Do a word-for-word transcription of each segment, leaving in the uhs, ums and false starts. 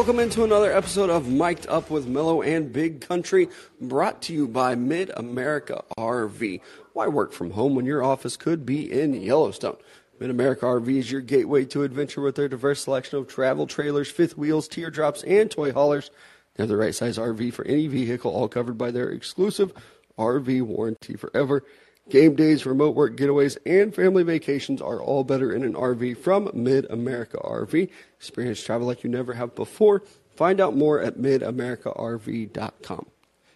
welcome into another episode of Mic'd Up with Mello and Big Country, brought to you by Mid America R V. Why work from home when your office could be in Yellowstone? Mid America R V is your gateway to adventure with their diverse selection of travel trailers, fifth wheels, teardrops, and toy haulers. They have the right size R V for any vehicle, all covered by their exclusive R V warranty forever. Game days, remote work, getaways, and family vacations are all better in an R V from Mid-America R V. Experience travel like you never have before. Find out more at Mid America R V dot com.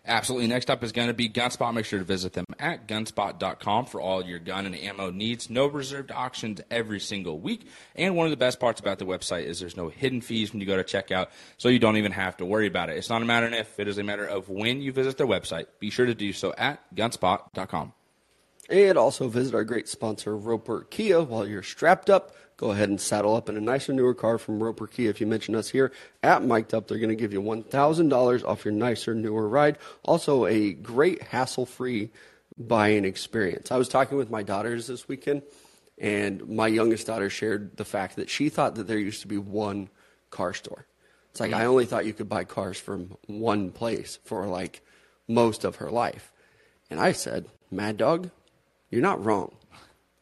Absolutely. Next up is going to be Gunspot. Make sure to visit them at Gunspot dot com for all your gun and ammo needs. No reserved auctions every single week. And one of the best parts about the website is there's no hidden fees when you go to checkout, so you don't even have to worry about it. It's not a matter of if, it is a matter of when you visit their website. Be sure to do so at Gunspot dot com. And also visit our great sponsor, Roper Kia. While you're strapped up, go ahead and saddle up in a nicer, newer car from Roper Kia. If you mention us here at Mic'd Up, they're going to give you one thousand dollars off your nicer, newer ride. Also, a great hassle-free buying experience. I was talking with my daughters this weekend, and my youngest daughter shared the fact that she thought that there used to be one car store. It's like, mm-hmm. I only thought you could buy cars from one place for, like, most of her life. And I said, Mad Dog, you're not wrong.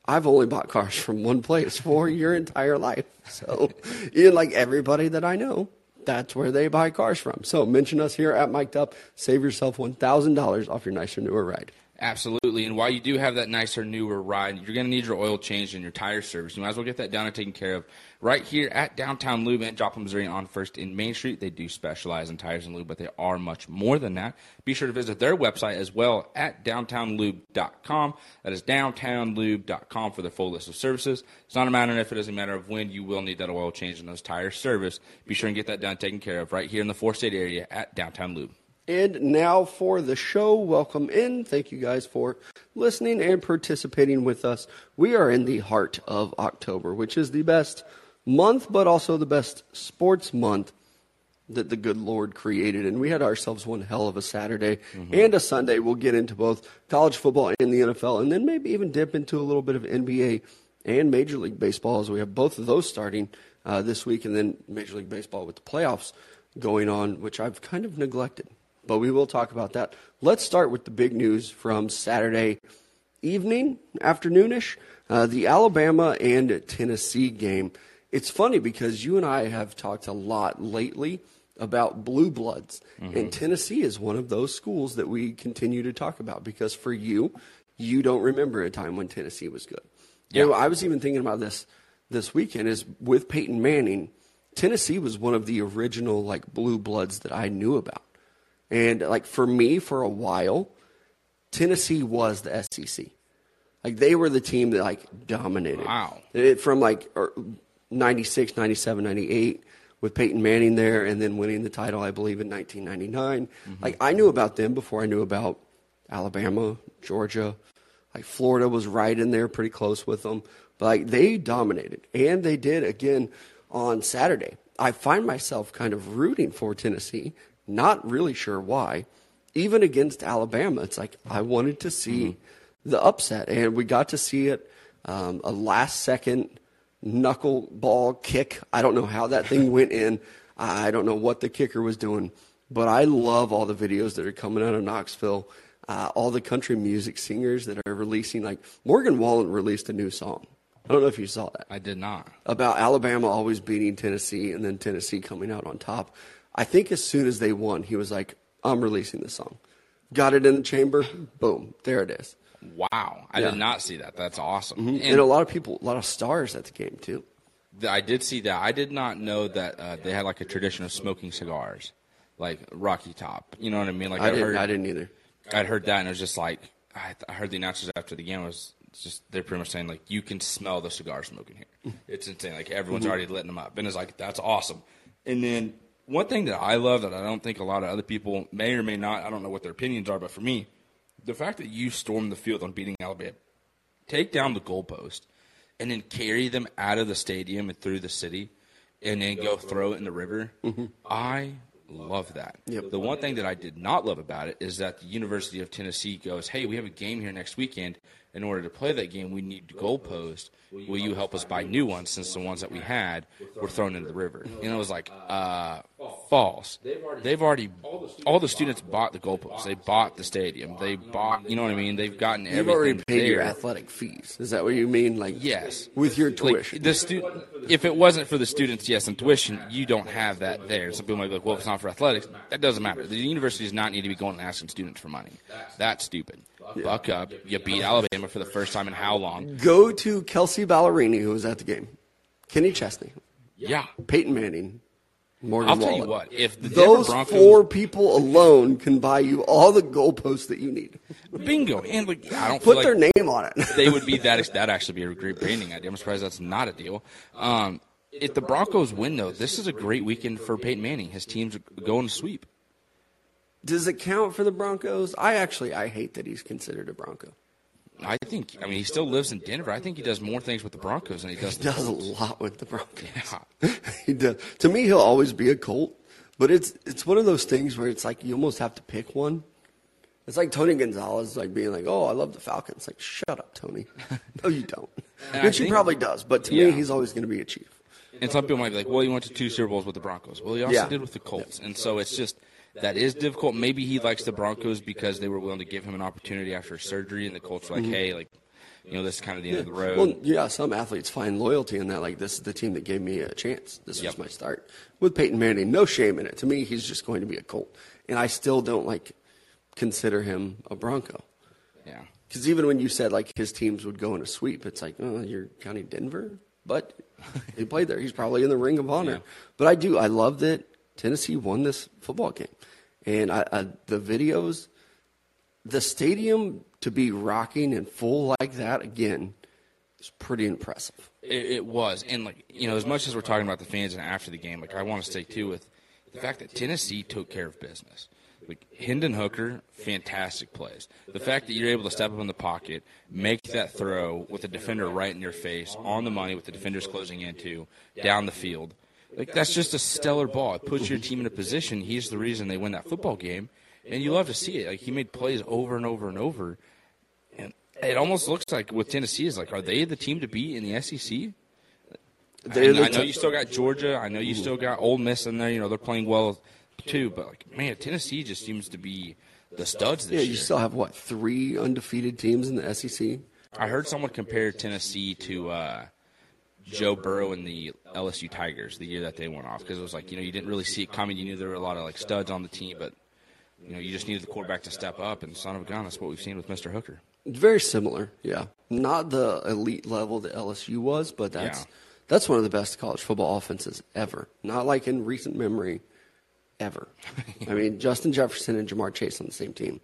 I've only bought cars from one place for your entire life. So, like everybody that I know, that's where they buy cars from. So mention us here at Mic'd Up. Save yourself one thousand dollars off your nicer, newer ride. Absolutely. And while you do have that nicer, newer ride, you're going to need your oil change and your tire service. You might as well get that done and taken care of right here at Downtown Lube in Joplin, Missouri on First in Main Street. They do specialize in tires and lube, but they are much more than that. Be sure to visit their website as well at downtown lube dot com. That is downtown lube dot com for the full list of services. It's not a matter of if, it is a matter of when. You will need that oil change and those tire service. Be sure and get that done, taken care of right here in the Four State area at Downtown Lube. And now for the show. Welcome in. Thank you guys for listening and participating with us. We are in the heart of October, which is the best month, but also the best sports month that the good Lord created. And we had ourselves one hell of a Saturday mm-hmm. and a Sunday. We'll get into both college football and the N F L, and then maybe even dip into a little bit of N B A and Major League Baseball, as we have both of those starting uh, this week, and then Major League Baseball with the playoffs going on, which I've kind of neglected. But we will talk about that. Let's start with the big news from Saturday evening, afternoonish, uh, the Alabama and Tennessee game. It's funny because you and I have talked a lot lately about blue bloods, mm-hmm. and Tennessee is one of those schools that we continue to talk about because for you, you don't remember a time when Tennessee was good. Yeah. You know, I was even thinking about this this weekend is with Peyton Manning, Tennessee was one of the original like blue bloods that I knew about. And, like, for me, for a while, Tennessee was the S E C. Like, they were the team that, like, dominated. Wow. It, from, like, ninety-six, ninety-seven, ninety-eight with Peyton Manning there and then winning the title, I believe, in nineteen ninety-nine. Mm-hmm. Like, I knew about them before I knew about Alabama, Georgia. Like, Florida was right in there, pretty close with them. But, like, they dominated. And they did, again, on Saturday. I find myself kind of rooting for Tennessee. Not really sure why. Even against Alabama, it's like I wanted to see mm-hmm. the upset. And we got to see it, um, a last-second knuckleball kick. I don't know how that thing went in. I don't know what the kicker was doing. But I love all the videos that are coming out of Knoxville, uh, all the country music singers that are releasing. Like Morgan Wallen released a new song. I don't know if you saw that. I did not. About Alabama always beating Tennessee and then Tennessee coming out on top. I think as soon as they won, he was like, I'm releasing this song. Got it in the chamber. Boom. There it is. Wow. I yeah. did not see that. That's awesome. Mm-hmm. And, and a lot of people, a lot of stars at the game, too. I did see that. I did not know that uh, they had like a tradition of smoking cigars, like Rocky Top. You know what I mean? Like I, I, didn't, heard, I didn't either. I'd heard that, and it was just like, I, I heard the announcers after the game was just, they're pretty much saying, like, you can smell the cigar smoke in here. It's insane. Like, everyone's mm-hmm. already letting them up. And it's like, that's awesome. And then one thing that I love that I don't think a lot of other people may or may not, I don't know what their opinions are, but for me, the fact that you storm the field on beating Alabama, take down the goalpost, and then carry them out of the stadium and through the city, and then go throw it in the river, mm-hmm. I love that. Yep. The one thing that I did not love about it is that the University of Tennessee goes, hey, we have a game here next weekend. In order to play that game, we need goalposts. Will you help us buy new ones since the ones that we had were thrown into the river? And I was like, uh, false. They've already, They've already all, the all the students bought the goalposts. They bought the stadium. They bought, you know what I mean? They've gotten everything. You've already paid there. Your athletic fees. Is that what you mean? Like yes, with your tuition. Like, the stu- if it wasn't for the students, yes, and tuition, you don't have that there. Some people might be like, well, if it's not for athletics, that doesn't matter. The university does not need to be going and asking students for money. That's stupid. Yeah. Buck up. You beat Alabama for the first time in how long? Go to Kelsey Ballerini, who was at the game. Kenny Chesney. Yeah. Peyton Manning. Morgan I'll Wallen. Tell you what. If the Those Broncos, four people alone can buy you all the goalposts that you need. Bingo. And like, I don't Put feel their like name on it. They would be that. That actually be a great branding idea. I'm surprised that's not a deal. Um, if the Broncos win, though, this is a great weekend for Peyton Manning. His team's going to sweep. Does it count for the Broncos? I actually, I hate that he's considered a Bronco. I think, I mean, he still lives in Denver. I think he does more things with the Broncos than he does. He does a lot with the Broncos. Yeah. He does. To me, he'll always be a Colt. But it's it's one of those things where it's like you almost have to pick one. It's like Tony Gonzalez like being like, oh, I love the Falcons. Like, shut up, Tony. No, you don't. Which think, he probably does. But to yeah. me, he's always going to be a Chief. And some people might be like, well, he went to two Super Bowls with the Broncos. Well, he also yeah. did with the Colts. Yeah. And so it's just – that is difficult. Maybe he likes the Broncos because they were willing to give him an opportunity after surgery, and the Colts were like, mm-hmm. hey, like, you know, this is kind of the yeah. end of the road. Well, yeah, some athletes find loyalty in that. Like, this is the team that gave me a chance. This yep. was my start. With Peyton Manning, no shame in it. To me, he's just going to be a Colt. And I still don't, like, consider him a Bronco. Yeah. Because even when you said, like, his teams would go in a sweep, it's like, oh, you're County Denver? But he played there. He's probably in the Ring of Honor. Yeah. But I do. I loved it. Tennessee won this football game. And I, I, the videos, the stadium to be rocking and full like that again is pretty impressive. It, it was. And, like, you know, as much as we're talking about the fans and after the game, like, I want to stay, too, with the fact that Tennessee took care of business. Like, Hendon Hooker, fantastic plays. The fact that you're able to step up in the pocket, make that throw with the defender right in your face, on the money with the defenders closing in, too, down the field. Like, that's just a stellar ball. It puts your team in a position. He's the reason they win that football game. And you love to see it. Like, he made plays over and over and over. And it almost looks like with Tennessee is like, are they the team to beat in the S E C? They're the I know t- you still got Georgia. I know you still got Ole Miss in there. You know, they're playing well, too. But, like, man, Tennessee just seems to be the studs this year. Yeah, you year. still have, what, three undefeated teams in the S E C? I heard someone compare Tennessee to uh, – Joe Burrow and the L S U Tigers the year that they went off, because it was like, you know, you didn't really see it coming. You knew there were a lot of, like, studs on the team, but, you know, you just needed the quarterback to step up, and son of a gun, that's what we've seen with Mister Hooker. Very similar, yeah. Not the elite level that L S U was, but that's yeah. that's one of the best college football offenses ever. Not like in recent memory ever. I mean, Justin Jefferson and Jamar Chase on the same team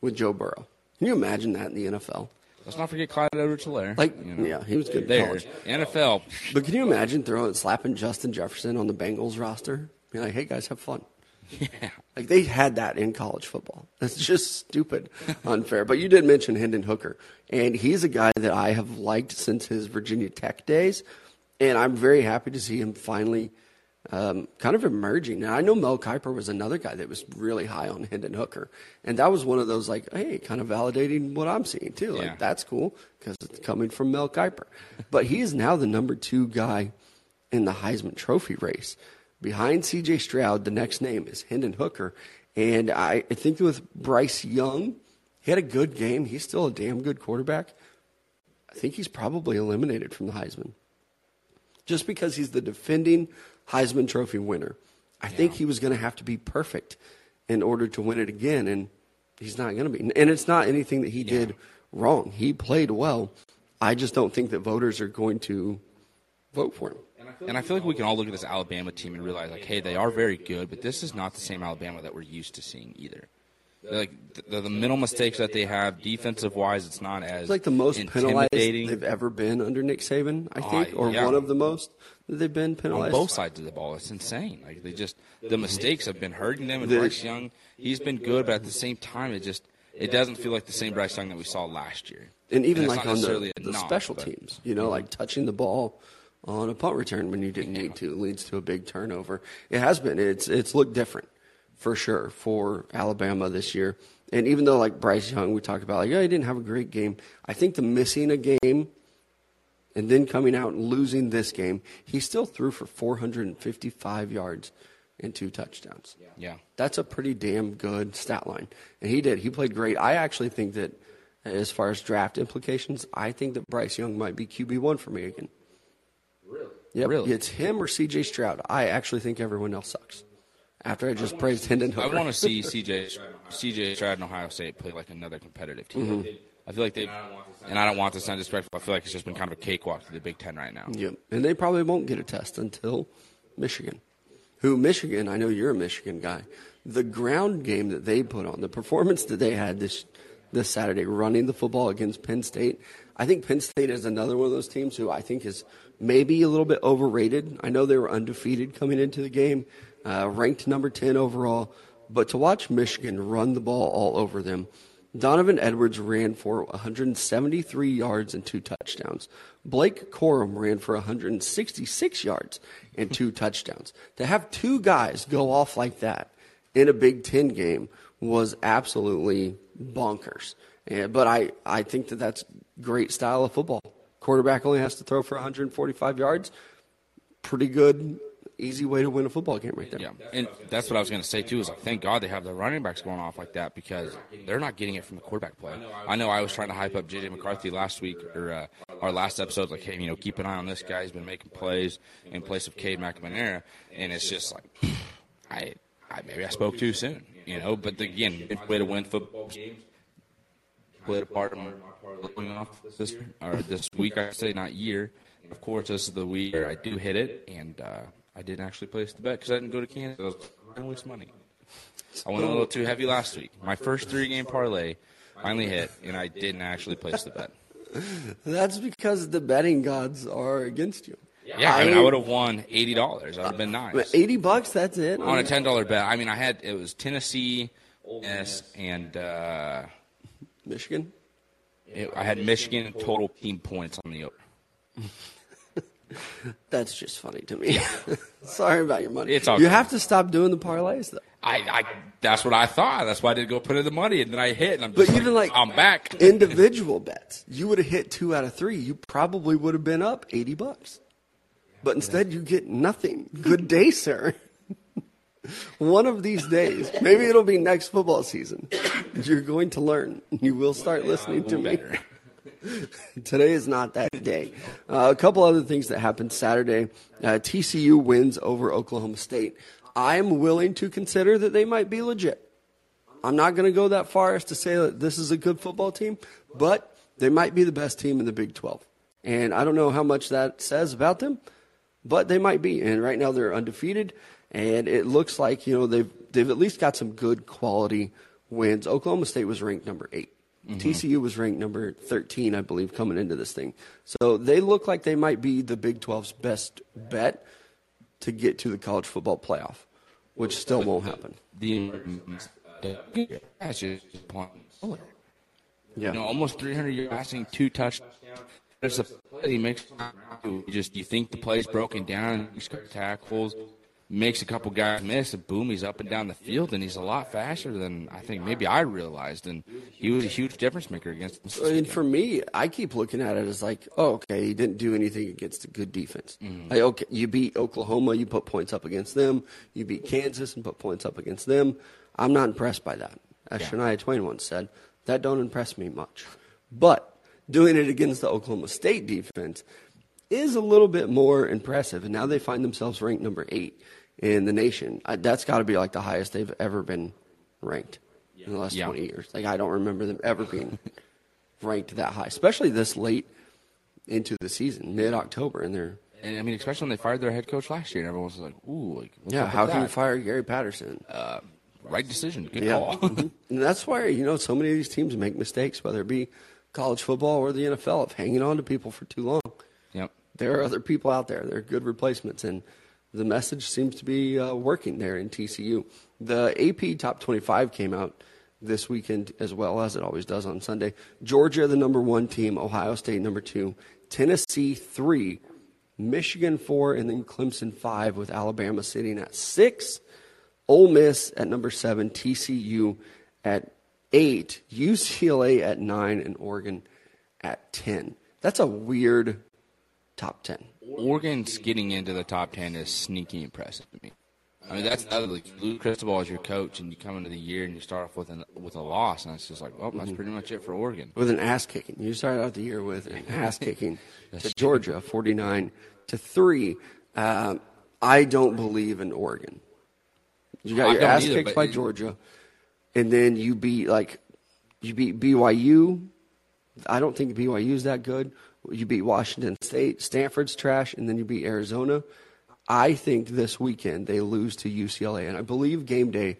with Joe Burrow. Can you imagine that in the N F L? Let's not forget Clyde Edwards-Helaire. Like, you know, yeah, he was good there. In N F L. But can you imagine throwing and slapping Justin Jefferson on the Bengals roster? Be like, hey, guys, have fun. Yeah. Like, they had that in college football. That's just stupid, unfair. But you did mention Hendon Hooker, and he's a guy that I have liked since his Virginia Tech days, and I'm very happy to see him finally um, kind of emerging. Now, I know Mel Kiper was another guy that was really high on Hendon Hooker, and that was one of those, like, hey, kind of validating what I'm seeing, too. Like, yeah. that's cool, because it's coming from Mel Kiper. But he is now the number two guy in the Heisman Trophy race. Behind C J. Stroud, the next name is Hendon Hooker, and I, I think with Bryce Young, he had a good game. He's still a damn good quarterback. I think he's probably eliminated from the Heisman, just because he's the defending Heisman Trophy winner. I yeah. think he was going to have to be perfect in order to win it again, and he's not going to be. And it's not anything that he yeah. did wrong. He played well. I just don't think that voters are going to vote for him. And I feel like we can all look at this Alabama team and realize, like, hey, they are very good, but this is not the same Alabama that we're used to seeing either. They're like the, the mental mistakes that they have, defensive-wise, it's not as It's like the most penalized they've ever been under Nick Saban, I think, uh, or yeah. one of the most that they've been penalized. On both sides of the ball, it's insane. Like, they just the mistakes have been hurting them. And the, Bryce Young, he's been good, but at the same time, it just it doesn't feel like the same Bryce Young that we saw last year. And even and like on the, the knock, special but, teams, you know, mm-hmm. like touching the ball on a punt return when you didn't yeah. need to leads to a big turnover. It has been. It's it's looked different. For sure, for Alabama this year. And even though, like, Bryce Young, we talked about, like, yeah, he didn't have a great game. I think the missing a game and then coming out and losing this game, he still threw for four hundred fifty-five yards and two touchdowns. Yeah. yeah. That's a pretty damn good stat line. And he did. He played great. I actually think that as far as draft implications, I think that Bryce Young might be Q B one for me again. Really? Yeah, really. It's him or C J. Stroud. I actually think everyone else sucks. After I just I praised Hendon Hooker. I want to see C J Stroud and Ohio State play like another competitive team. Mm-hmm. I feel like they, and I don't want to sound disrespectful. I feel like it's just been kind of a cakewalk to the Big Ten right now. Yep, and they probably won't get a test until Michigan. Who Michigan? I know you're a Michigan guy. The ground game that they put on, the performance that they had this this Saturday, running the football against Penn State. I think Penn State is another one of those teams who I think is maybe a little bit overrated. I know they were undefeated coming into the game, uh, ranked number ten overall, but to watch Michigan run the ball all over them. Donovan Edwards ran for one hundred seventy-three yards and two touchdowns. Blake Corum ran for one hundred sixty-six yards and two touchdowns. To have two guys go off like that in a Big Ten game was absolutely bonkers. And, but I, I think that that's great style of football. Quarterback only has to throw for one hundred forty-five yards. Pretty good, easy way to win a football game right there. Yeah, and that's what I was going to say, too, is like, thank God they have the running backs going off like that because they're not getting it from the quarterback play. I know I was trying to hype up J J McCarthy last week or uh, our last episode, like, hey, you know, keep an eye on this guy. He's been making plays in place of Cade McManera, and it's just like, I, I maybe I spoke too soon, you know. But, the, again, it's way to win football games. Played a part of my going off this, or this week, I say, not year. Of course, this is the week where I do hit it, and uh, – I didn't actually place the bet because I didn't go to Kansas. I was going to waste money. I went a little too heavy last week. My first three-game parlay finally hit, and I didn't actually place the bet. That's because the betting gods are against you. Yeah, I, I mean, I would have won eighty dollars. I would have been nice. eighty bucks, that's it? On a ten dollar bet. I mean, I had it was Tennessee, S, and uh, Michigan. It, I had Michigan and total team points on the over. That's just funny to me. Yeah. Sorry about your money. It's all you good. Have to stop doing the parlays, though. I, I, that's what I thought. That's why I did go put in the money, and then I hit, and I'm just but like, even like, I'm back. Individual bets. You would have hit two out of three. You probably would have been up eighty bucks. But instead, you get nothing. Good day, sir. One of these days, maybe it'll be next football season, you're going to learn. You will start listening to me. Today is not that day. Uh, a couple other things that happened Saturday. Uh, T C U wins over Oklahoma State. I'm willing to consider that they might be legit. I'm not going to go that far as to say that this is a good football team, but they might be the best team in the Big twelve. And I don't know how much that says about them, but they might be. And right now they're undefeated, and it looks like, you know, they've, they've at least got some good quality wins. Oklahoma State was ranked number eight. Mm-hmm. T C U was ranked number thirteen, I believe, coming into this thing. So they look like they might be the Big twelve's best bet to get to the college football playoff, which still won't happen. The passes yeah, know, almost three hundred yards passing, two touchdowns. There's a play he makes. You just you think the play's broken down, he's got tackles. Makes a couple guys miss, and boom, he's up and down the field, and he's a lot faster than I think maybe I realized, and he was a huge difference maker against him. And for me, I keep looking at it as like, oh, okay, he didn't do anything against a good defense. Mm-hmm. Like, okay, you beat Oklahoma, you put points up against them. You beat Kansas and put points up against them. I'm not impressed by that. As yeah. Shania Twain once said, that don't impress me much. But doing it against the Oklahoma State defense is a little bit more impressive, and now they find themselves ranked number eight. In the nation, I, that's got to be like the highest they've ever been ranked in the last yeah. twenty years. Like I don't remember them ever being ranked that high, especially this late into the season, mid-October, and they're. And I mean, especially when they fired their head coach last year, and everyone was like, "Ooh, like what's yeah, up how with can that? You fire Gary Patterson?" Uh, right decision, good yeah. call. And that's why you know so many of these teams make mistakes, whether it be college football or the N F L, of hanging on to people for too long. Yep, there are other people out there; they're good replacements, and. The message seems to be uh, working there in T C U. The A P Top twenty-five came out this weekend as well, as it always does on Sunday. Georgia, the number one team, Ohio State, number two, Tennessee, three, Michigan, four, and then Clemson, five, with Alabama sitting at six, Ole Miss at number seven, T C U at eight, U C L A at nine, and Oregon at ten. That's a weird top ten. Oregon's getting into the top ten is sneaky impressive to me. I mean, that's another, like, Luke Cristobal is your coach, and you come into the year and you start off with, an, with a loss, and it's just like, well, that's mm-hmm. pretty much it for Oregon. With an ass-kicking. You started out the year with an ass-kicking to Georgia, forty-nine to three. Uh, I don't believe in Oregon. You got I your ass either, kicked by it, Georgia, and then you beat, like, you beat B Y U. I don't think B Y U is that good. You beat Washington State. Stanford's trash, and then you beat Arizona. I think this weekend they lose to U C L A, and I believe game day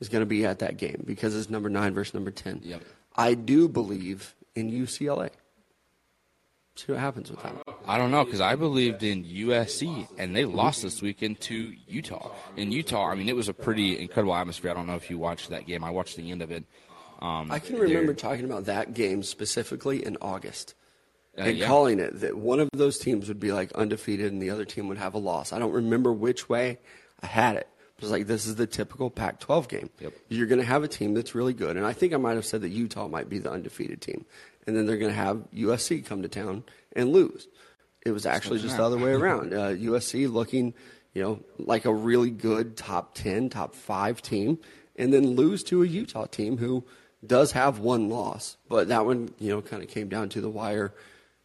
is going to be at that game because it's number nine versus number ten. Yep. I do believe in U C L A. See what happens with them. I don't know, because I believed in U S C, and they lost this weekend to Utah. In Utah, I mean, it was a pretty incredible atmosphere. I don't know if you watched that game. I watched the end of it. Um, I can remember talking about that game specifically in August. Uh, and yeah. calling it that one of those teams would be like undefeated and the other team would have a loss. I don't remember which way I had it. It was like, this is the typical Pac twelve game. Yep. You're going to have a team that's really good. And I think I might have said that Utah might be the undefeated team. And then they're going to have U S C come to town and lose. It was actually just the other way around. Uh, U S C looking, you know, like a really good top ten, top five team, and then lose to a Utah team who does have one loss. But that one, you know, kind of came down to the wire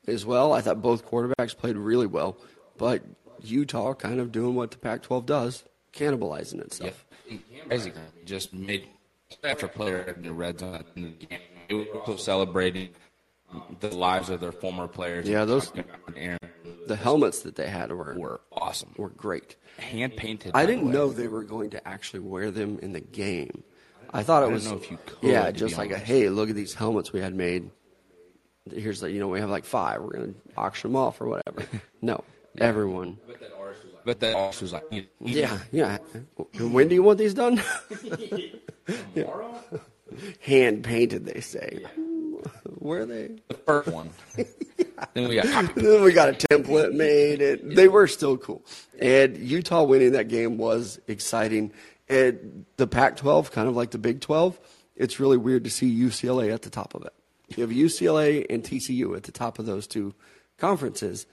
as well. I thought both quarterbacks played really well, but Utah kind of doing what the Pac twelve does, cannibalizing itself. Yeah. Basically, just made after player in the red zone in the game. They were also celebrating the lives of their former players. Yeah, those the helmets that they had were were awesome. Were great, hand painted. I didn't know they were going to actually wear them in the game. I thought it was. I don't know if you could, yeah, just like a hey, look at these helmets we had made. Here's like, you know, we have like five. We're going to auction them off or whatever. No, yeah. Everyone. But that artist was like, you know, yeah, yeah. When do you want these done? Tomorrow? Yeah. Hand painted, they say. Yeah. Where are they? The first one. Yeah. Then we got then we got a template made. And yeah. They were still cool. And Utah winning that game was exciting. And the Pac twelve, kind of like the Big twelve, it's really weird to see U C L A at the top of it. You have U C L A and T C U at the top of those two conferences.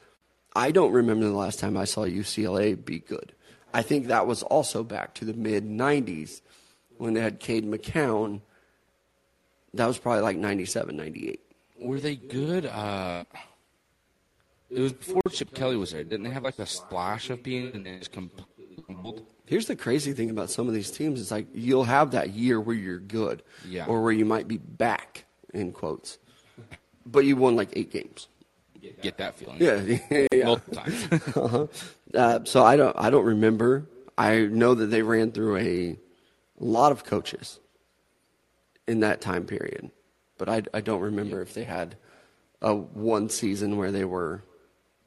I don't remember the last time I saw U C L A be good. I think that was also back to the mid nineties when they had Cade McCown. That was probably like ninety-seven, ninety-eight. Were they good? Uh, it was before Chip Kelly was there. Didn't they have like a splash of being and then it's completely humbled? Here's the crazy thing about some of these teams. It's like you'll have that year where you're good, yeah, or where you might be back. In quotes, but you won like eight games. Get that feeling. Yeah, yeah. Multiple times. uh-huh. uh, so I don't, I don't remember. I know that they ran through a lot of coaches in that time period, but I, I don't remember yeah. if they had a one season where they were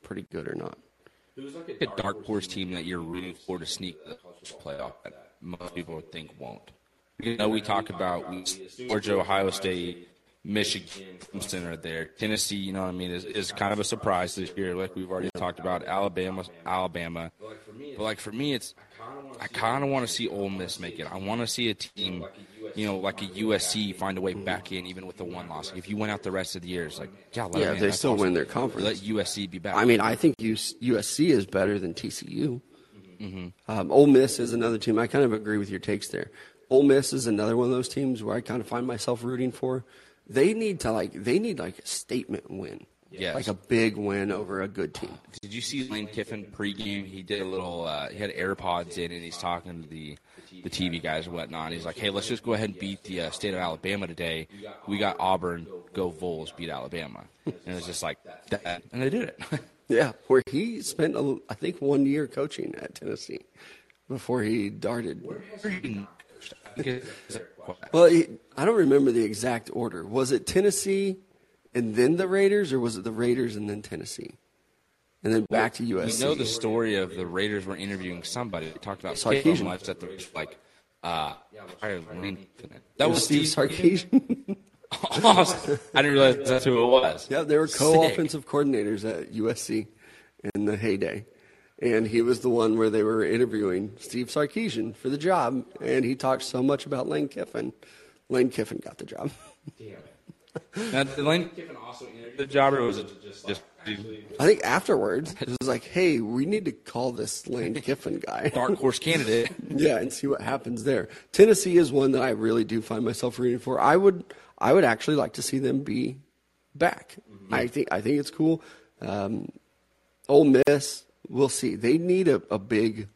pretty good or not. It was like a dark horse team that you're rooting for to sneak the playoff that most people would think won't. You know, we talk about Georgia, Ohio State, Michigan, Clemson are there. Tennessee, you know what I mean, is, is kind of a surprise this year, like we've already talked about. Alabama, Alabama. But, like, for me, it's I kind of want to see Ole Miss make it. I want to see a team, you know, like a U S C find a way back in, even with the one loss. Like if you went out the rest of the year, it's like, yeah, let yeah, man, they still awesome. Win their conference. Let U S C be back. I mean, I think U S C is better than T C U. Mm-hmm. Um, Ole Miss is another team. I kind of agree with your takes there. Ole Miss is another one of those teams where I kind of find myself rooting for. They need to like they need like a statement win, yes, like a big win over a good team. Did you see Lane Kiffin pregame? He did a little. Uh, he had AirPods in, and he's talking to the the T V guys and whatnot. He's like, "Hey, let's just go ahead and beat the uh, state of Alabama today. We got Auburn. Go Vols! Beat Alabama." And it was just like that, and they did it. Yeah, where he spent a, I think one year coaching at Tennessee before he darted. Well, I don't remember the exact order. Was it Tennessee and then the Raiders, or was it the Raiders and then Tennessee? And then back to U S C. We know the story of the Raiders were interviewing somebody. They talked about Sarkisian. Lives at the, like, uh, that was Steve Sarkisian. Awesome. I didn't realize that's who it was. Yeah, they were co-offensive coordinators at U S C in the heyday. And he was the one where they were interviewing Steve Sarkisian for the job, and he talked so much about Lane Kiffin. Lane Kiffin got the job. Damn it. Now, did Lane Kiffin also interview the job, or was it just, just I think afterwards, it was like, hey, we need to call this Lane Kiffin guy. Dark horse candidate. Yeah, and see what happens there. Tennessee is one that I really do find myself rooting for. I would I would actually like to see them be back. Mm-hmm. I think I think it's cool. Um, Ole Miss, we'll see. They need a, a big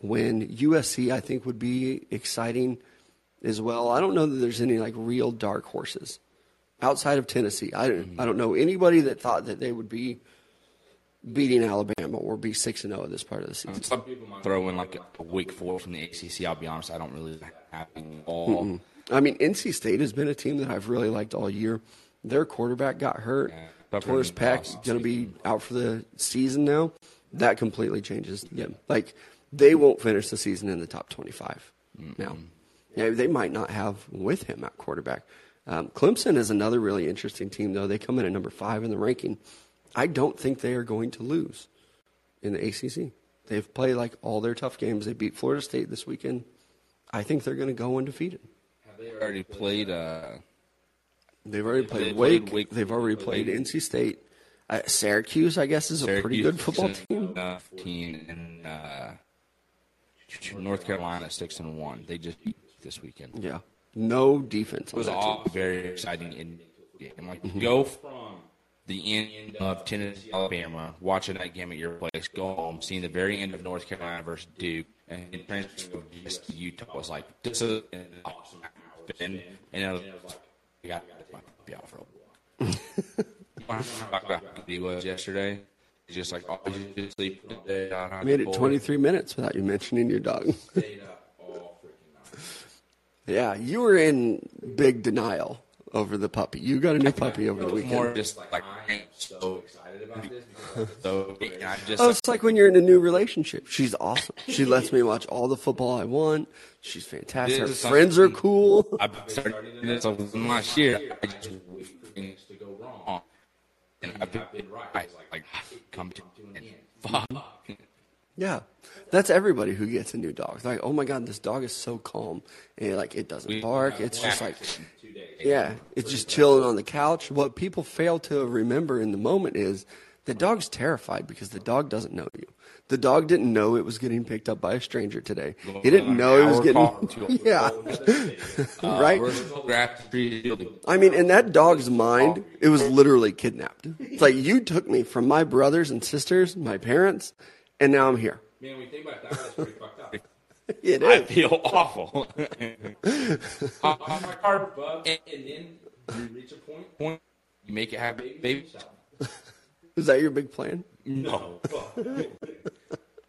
win. U S C, I think, would be exciting as well. I don't know that there's any like real dark horses outside of Tennessee. I don't, I don't know anybody that thought that they would be beating Alabama or be six and oh at this part of the season. Some people might throw in like a week four from the A C C. I'll be honest, I don't really have it at all. Mm-mm. I mean, N C State has been a team that I've really liked all year. Their quarterback got hurt. Yeah, Torres Pack's going to be out for the season now. That completely changes the game. Like, they won't finish the season in the top twenty-five Mm-mm. now. Yeah, they might not have with him at quarterback. Um, Clemson is another really interesting team, though. They come in at number five in the ranking. I don't think they are going to lose in the A C C. They've played, like, all their tough games. They beat Florida State this weekend. I think they're going to go undefeated. Have they already played uh, – They've already played, they played Wake. Wake. They've already played Wake. N C State. Uh, Syracuse, I guess, is Syracuse a pretty good football team. team and, uh, North Carolina six and one They just beat this weekend. Yeah. No defense. It was all very exciting. And, and like, mm-hmm. go from the end of Tennessee, Alabama, watching that game at your place, go home, seeing the very end of North Carolina versus Duke, and then transferring to Utah. I was like, this is an awesome spin. And I was like, I got to be out for a while. I don't know how he was yesterday. He's just like, oh, you just sleep today. I made it twenty-three minutes without you mentioning your dog. Yeah, you were in big denial over the puppy. You got a new puppy over the weekend. More just like, like I am so excited about this. So I just oh, it's like when you're in a new relationship. She's awesome. She lets me watch all the football I want. She's fantastic. Her friends are cool. I started this last year. I just wait for things to go wrong, and I've been right. Like come to an end. Fuck. Yeah, that's everybody who gets a new dog. They're like, oh my god, this dog is so calm, and like it doesn't bark. It's just like, yeah, it's just chilling on the couch. What people fail to remember in the moment is the dog's terrified because the dog doesn't know you. The dog didn't know it was getting picked up by a stranger today. He didn't know it was getting, yeah, right. I mean, in that dog's mind, it was literally kidnapped. It's like you took me from my brothers and sisters, my parents. And now I'm here. Man, when you think about it, that's pretty fucked up. It is. I feel awful. Off my car, bub, and then you reach a point, point you make it happen, baby. Is that your big plan? No.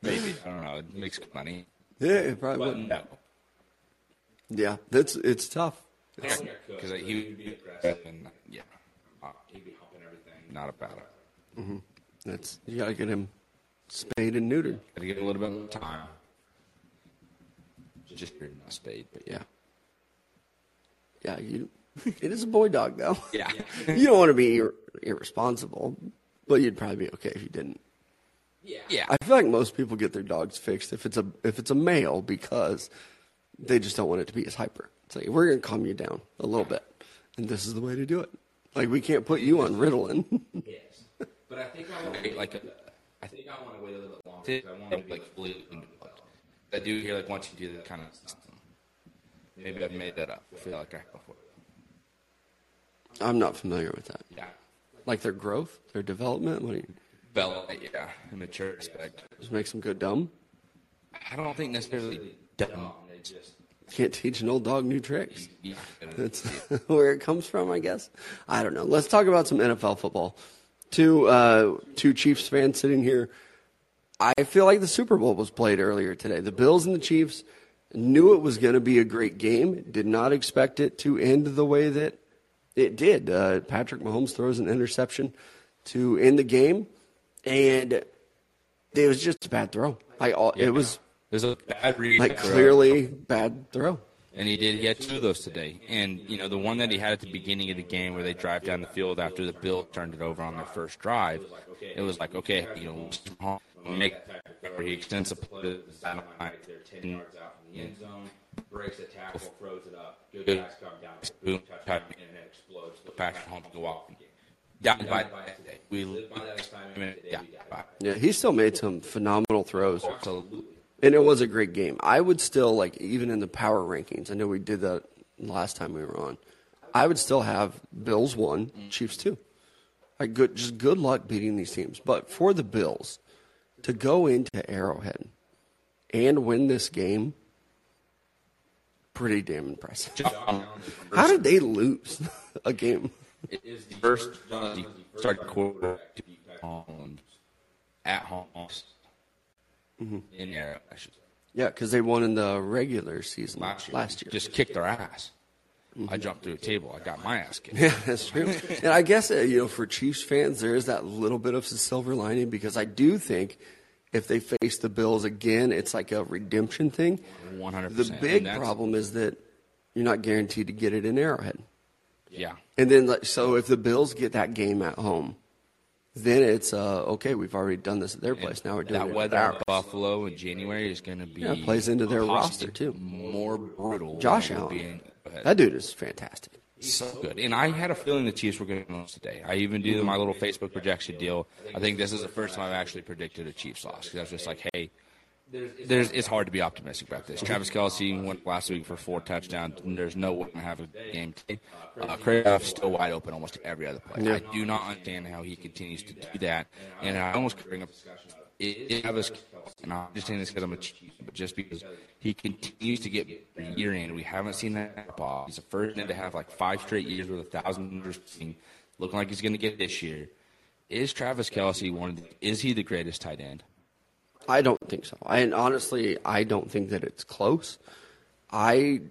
Maybe. I don't know. It makes money. Yeah, it probably would. No. Yeah, that's, it's tough. Because yeah, he would be aggressive. And, yeah. He'd be humping everything. Not about it. Mm-hmm. That's, you got to get him spayed and neutered. Gotta get a little bit of time. Just not spayed, but yeah. Yeah, you. It is a boy dog, though. Yeah. You don't want to be ir- irresponsible, but you'd probably be okay if you didn't. Yeah. Yeah. I feel like most people get their dogs fixed if it's a if it's a male because they just don't want it to be as hyper. It's like, we're gonna calm you down a little bit, and this is the way to do it. Like, we can't put you on Ritalin. Yes. But I think I would like a. I think I want to wait a little bit longer because I want to be like fully developed. I do hear like once you do that kind of system. Maybe I've made that up. I feel like I have before. I'm not familiar with that. Yeah. Like their growth, their development? What do you development, yeah. In mature aspect. Just makes them go dumb? I don't think necessarily dumb. Can't teach an old dog new tricks. Yeah. That's where it comes from, I guess. I don't know. Let's talk about some N F L football. Two, uh, two Chiefs fans sitting here. I feel like the Super Bowl was played earlier today. The Bills and the Chiefs knew it was going to be a great game. Did not expect it to end the way that it did. Uh, Patrick Mahomes throws an interception to end the game, and it was just a bad throw. I, all, yeah. It was, it was a bad read. Like, clearly bad throw. And he did. He had two of those today. And, you know, the one that he had at the beginning of the game where they drive down the field after the Bills turned it over on their first drive, it was like, okay, you know, make he extends a play to the sideline, ten yards out from the end zone, breaks a tackle, throws it up, good guys come down, boom, touchdown, and it explodes. The Patrick Mahomes go off. Down by today. we live by that excitement. Yeah. yeah, he still made some phenomenal throws. Absolutely. And it was a great game. I would still, like, even in the power rankings, I know we did that last time we were on, I would still have Bills one, Chiefs two. Like, good, just good luck beating these teams. But for the Bills to go into Arrowhead and win this game, pretty damn impressive. How did they lose a game? It is the first starting quarterback to beat at home. Mm-hmm. In Arrowhead, I should say. Yeah, because they won in the regular season last year. Last year. Just kicked their ass. Mm-hmm. I jumped through a table. I got my ass kicked. Yeah, that's true. And I guess, you know, for Chiefs fans, there is that little bit of silver lining, because I do think if they face the Bills again, it's like a redemption thing. one hundred percent. The big problem is that you're not guaranteed to get it in Arrowhead. Yeah. And then, so if the Bills get that game at home, then it's, uh, okay, we've already done this at their place. Now we're doing that it weather at Buffalo in January is going to be. Yeah, plays into their roster, too. More brutal. Josh Allen. That dude is fantastic. So good. And I had a feeling the Chiefs were going to lose today. I even did my little Facebook projection deal. I think this is the first time I've actually predicted a Chiefs loss. Because I was just like, hey, there's, it's hard to be optimistic about this. Travis Kelce went last week for four touchdowns. And there's no way to have a game today. Uh, Kraft's still wide open almost every other play. Yeah. I do not understand how he continues to do that. And I almost bring up it, Travis Kelce, and I'm just saying this because I'm a Chief, but just because he continues to get year in. We haven't seen that ball. He's the first man to have like five straight years with a thousand looking like he's going to get this year. Is Travis Kelce one of the, is he the greatest tight end? I don't think so. And honestly, I don't think that it's close. I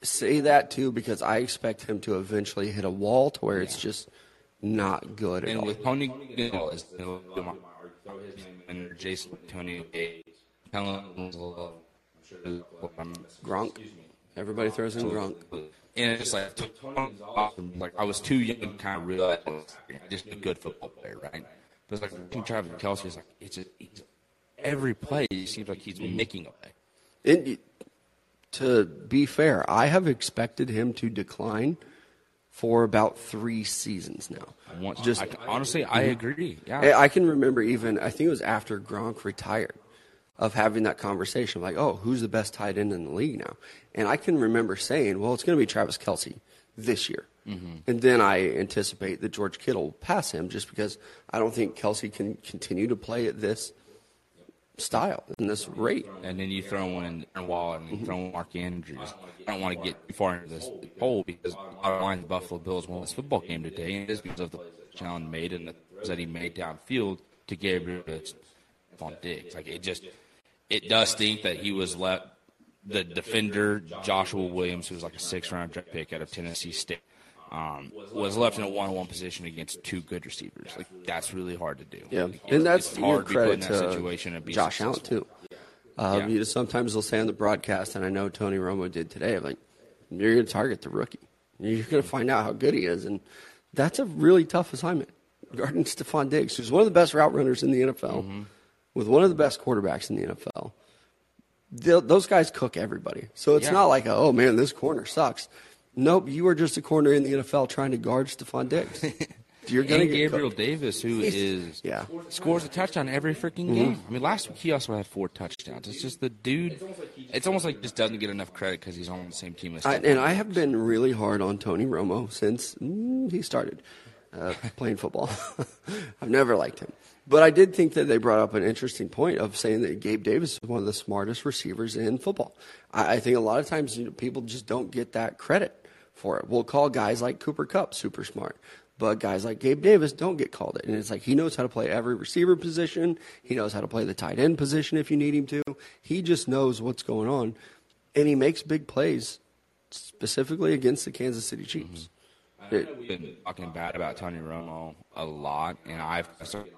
say that, too, because I expect him to eventually hit a wall to where yeah. it's just not good and at all. And with Tony Gonzalez, and Jason Tony Gronk. Everybody throws in Gronk. And it's just like, like I was too young to kind of realize I was just a good football player, right? But it's like Travis Kelce is like, it's just easy. Every play, it seems like he's making a play. It, to be fair, I have expected him to decline for about three seasons now. I want, Just I, honestly, I agree. Yeah, I can remember even I think it was after Gronk retired, of having that conversation like, "Oh, who's the best tight end in the league now?" And I can remember saying, "Well, it's going to be Travis Kelce this year." Mm-hmm. And then I anticipate that George Kittle will pass him just because I don't think Kelce can continue to play at this style in this rate. And then you throw in Aaron Wallen and you mm-hmm. throw in Mark Andrews. I don't want to get too far into this hole because I mind the Buffalo Bills won this football game today, and it is because of the challenge made and the throws that he made downfield to Gabriel Davis on Diggs. Like it just it does think that he was let the defender Joshua Williams, who was like a sixth round draft pick out of Tennessee State, Um, was left in a one-on-one position against two good receivers. Like that's really hard to do. Yeah, like, and that's it's hard to be put in that situation and be Josh Allen too. Um, yeah. You know, sometimes they'll say on the broadcast, and I know Tony Romo did today. I'm like, you're going to target the rookie. You're going to find out how good he is, and that's a really tough assignment. Regarding Stephon Diggs, who's one of the best route runners in the N F L, mm-hmm. with one of the best quarterbacks in the N F L, they'll, those guys cook everybody. So it's yeah. not like, oh man, this corner sucks. Nope, you are just a corner in the N F L trying to guard Stephon Diggs. You're going to get Gabriel cooked. Davis, who is yeah. scores a touchdown every freaking game. Mm-hmm. I mean, last week he also had four touchdowns. It's just the dude. It's almost like just doesn't get enough credit because he's on the same team as. I, and I have been really hard on Tony Romo since mm, he started uh, playing football. I've never liked him, but I did think that they brought up an interesting point of saying that Gabe Davis is one of the smartest receivers in football. I, I think a lot of times you know, people just don't get that credit for it. We'll call guys like Cooper Kupp super smart, but guys like Gabe Davis don't get called it. And it's like he knows how to play every receiver position. He knows how to play the tight end position if you need him to. He just knows what's going on, and he makes big plays specifically against the Kansas City Chiefs. Mm-hmm. it, I've been talking bad about Tony Romo a lot, and I've started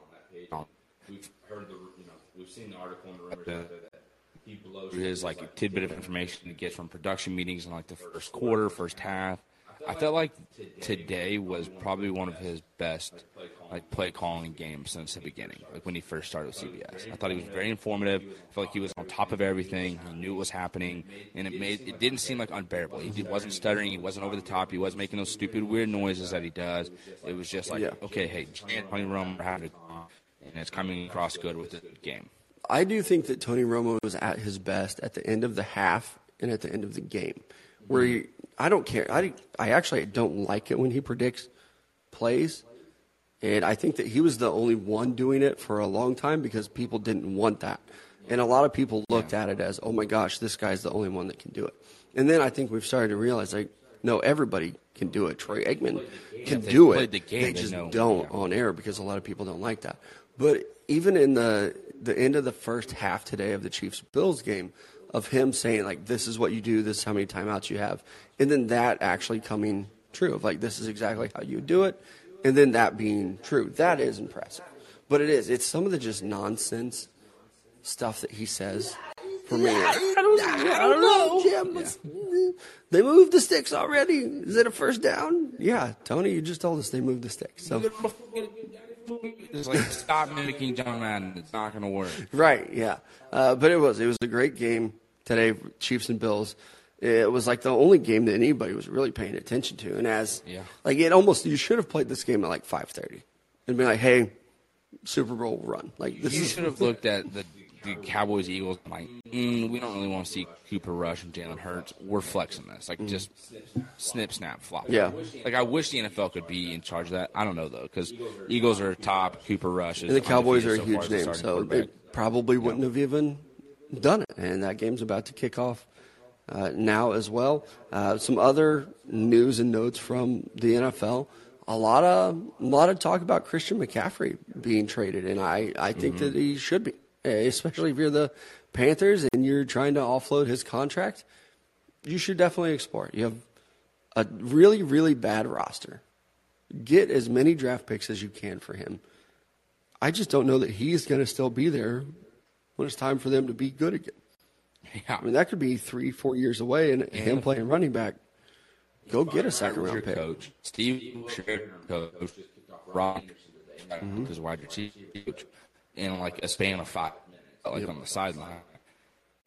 on that page. We've heard the, you know, we've seen the article in the rumors out there that he blows his like a tidbit of information he gets from production meetings in like the first quarter, first half. I felt like today was probably one of his best, like, play calling games since the beginning, like when he first started with C B S. I thought he was very informative. I felt like he was on top of everything. He knew what was happening, and it made it didn't seem like unbearable. He wasn't stuttering. He wasn't over the top. He wasn't making those stupid weird noises that he does. It was just like, yeah. okay, hey, Tony Romo had it, and it's coming across good with the game. I do think that Tony Romo was at his best at the end of the half and at the end of the game, where he, I don't care. I, I actually don't like it when he predicts plays, and I think that he was the only one doing it for a long time because people didn't want that. And a lot of people looked at it as, oh, my gosh, this guy's the only one that can do it. And then I think we've started to realize, like, no, everybody can do it. Troy Aikman can do it. The game, they just they don't on air because a lot of people don't like that. But even in the the end of the first half today of the Chiefs-Bills game, of him saying, like, this is what you do, this is how many timeouts you have, and then that actually coming true, of like, this is exactly how you do it, and then that being true. That is impressive. But it is. It's some of the just nonsense stuff that he says for me. Yeah, I, don't, I don't know, Jim. Yeah. They moved the sticks already. Is it a first down? Yeah, Tony, you just told us they moved the sticks. So. It's like, stop mimicking John Madden. It's not going to work. Right, yeah. Uh, but it was. It was a great game today, Chiefs and Bills. It was like the only game that anybody was really paying attention to. And as, yeah. like, it almost, you should have played this game at like five thirty and been like, hey, Super Bowl run. Like, this You is- should have looked at the, the Cowboys, Eagles, and like, mm, we don't really want to see Cooper Rush and Jalen Hurts. We're flexing this. Like, mm. just snip, snap, flop. Yeah. Like, I wish the N F L could be in charge of that. I don't know, though, because Eagles are top, Cooper Rush is. And the Cowboys are a so huge name, so they probably wouldn't yeah. have even done it. And that game's about to kick off uh, now as well. Uh, some other news and notes from the N F L. A lot of a lot of talk about Christian McCaffrey being traded, and I, I think mm-hmm. that he should be. Especially if you're the Panthers and you're trying to offload his contract, you should definitely explore. You have a really, really bad roster. Get as many draft picks as you can for him. I just don't know that he's going to still be there when it's time for them to be good again. Yeah. I mean, that could be three, four years away, and yeah. him playing running back, go get a second-round pick. Coach, Steve, coach, Rob, mm-hmm. his wide receiver coach. In like a span of five minutes, like yep. on the sideline.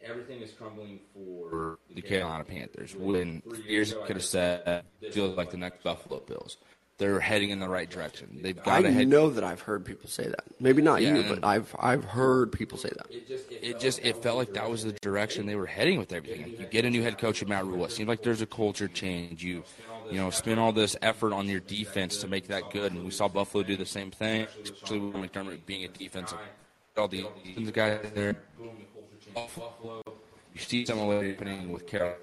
Everything is crumbling for the Carolina Panthers. When years could have said, feels like the next Buffalo Bills. They're heading in the right direction. They've got. I head- know that I've heard people say that. Maybe not yeah, you, but I've I've heard people say that. It just it, it just it felt like that was the direction they were heading with everything. Like you get a new head coach in Matt Rule. It seems like there's a culture change. You you know spend all this effort on your defense to make that good, and we saw Buffalo do the same thing. Especially with McDermott being a defensive, all the defensive guys there. Buffalo, you see similarity happening with Carolina.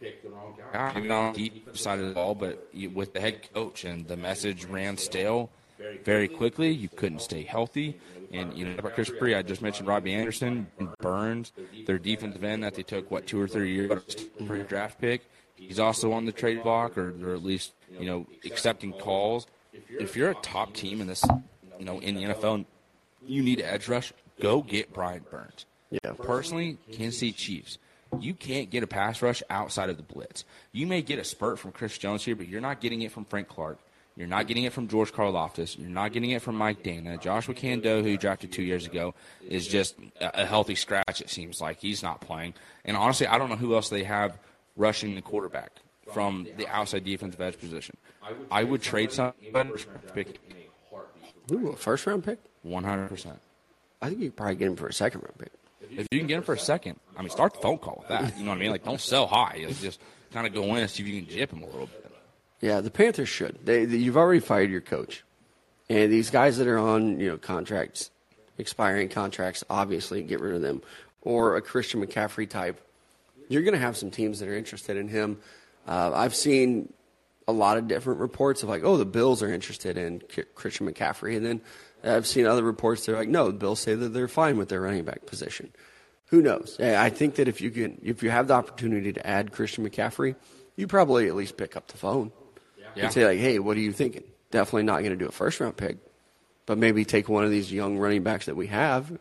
Pick the wrong guy. Maybe not on the deep side of the ball, but you, with the head coach and the message ran stale very quickly. You couldn't stay healthy. And, you know, about Chris Pree, I just mentioned Robbie Anderson and Burns, their defensive end that they took, what, two or three years for a draft pick. He's also on the trade block or, or at least, you know, accepting calls. If you're a top team in this, you know, in the N F L, you need edge rush, go get Brian Burns. Yeah. Personally, Kansas City Chiefs. You can't get a pass rush outside of the blitz. You may get a spurt from Chris Jones here, but you're not getting it from Frank Clark. You're not getting it from George Karlaftis. You're not getting it from Mike Dana. Joshua Kando, who you drafted two years ago, is just a healthy scratch, it seems like. He's not playing. And honestly, I don't know who else they have rushing the quarterback from the outside defensive edge position. I would trade somebody for a first-round pick. Ooh, a first-round pick? one hundred percent. I think you could probably get him for a second-round pick. If you can get him for a second, I mean, start the phone call with that. You know what I mean? Like, don't sell high. Like, just kind of go in and see if you can jip him a little bit. Yeah, the Panthers should. They, they you've already fired your coach, and these guys that are on you know contracts, expiring contracts, obviously get rid of them. Or a Christian McCaffrey type, you're going to have some teams that are interested in him. Uh, I've seen a lot of different reports of like, oh, the Bills are interested in K- Christian McCaffrey, and then. I've seen other reports that are like, no, the Bills say that they're fine with their running back position. Who knows? I think that if you can, if you have the opportunity to add Christian McCaffrey, you probably at least pick up the phone yeah. and say, like, hey, what are you thinking? Definitely not going to do a first-round pick, but maybe take one of these young running backs that we have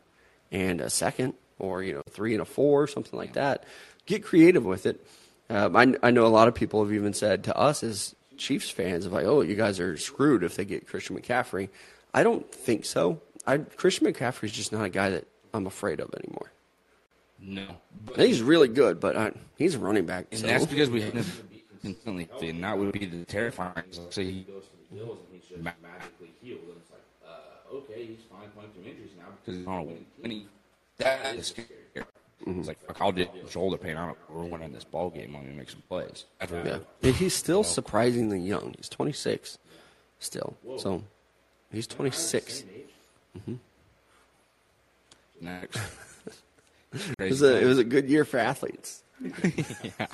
and a second or, you know, three and a four, something like that. Get creative with it. Um, I, I know a lot of people have even said to us as Chiefs fans, of like, oh, you guys are screwed if they get Christian McCaffrey. I don't think so. I, Christian McCaffrey is just not a guy that I'm afraid of anymore. No. But he's really good, but I, he's a running back. And so. That's because we haven't instantly, and that would be the terrifying. So he goes to the Bills and he should magically heal. And it's like, uh, okay, he's fine playing through injuries now because he's not winning. That is scary. Mm-hmm. It's like, fuck, I'll do shoulder pain. I don't, we're winning this ball game. Let me make some plays. Yeah. And he's still surprisingly young. He's twenty-six still. So he's twenty-six. Mm-hmm. Next. It was, a, it was a good year for athletes. Yeah.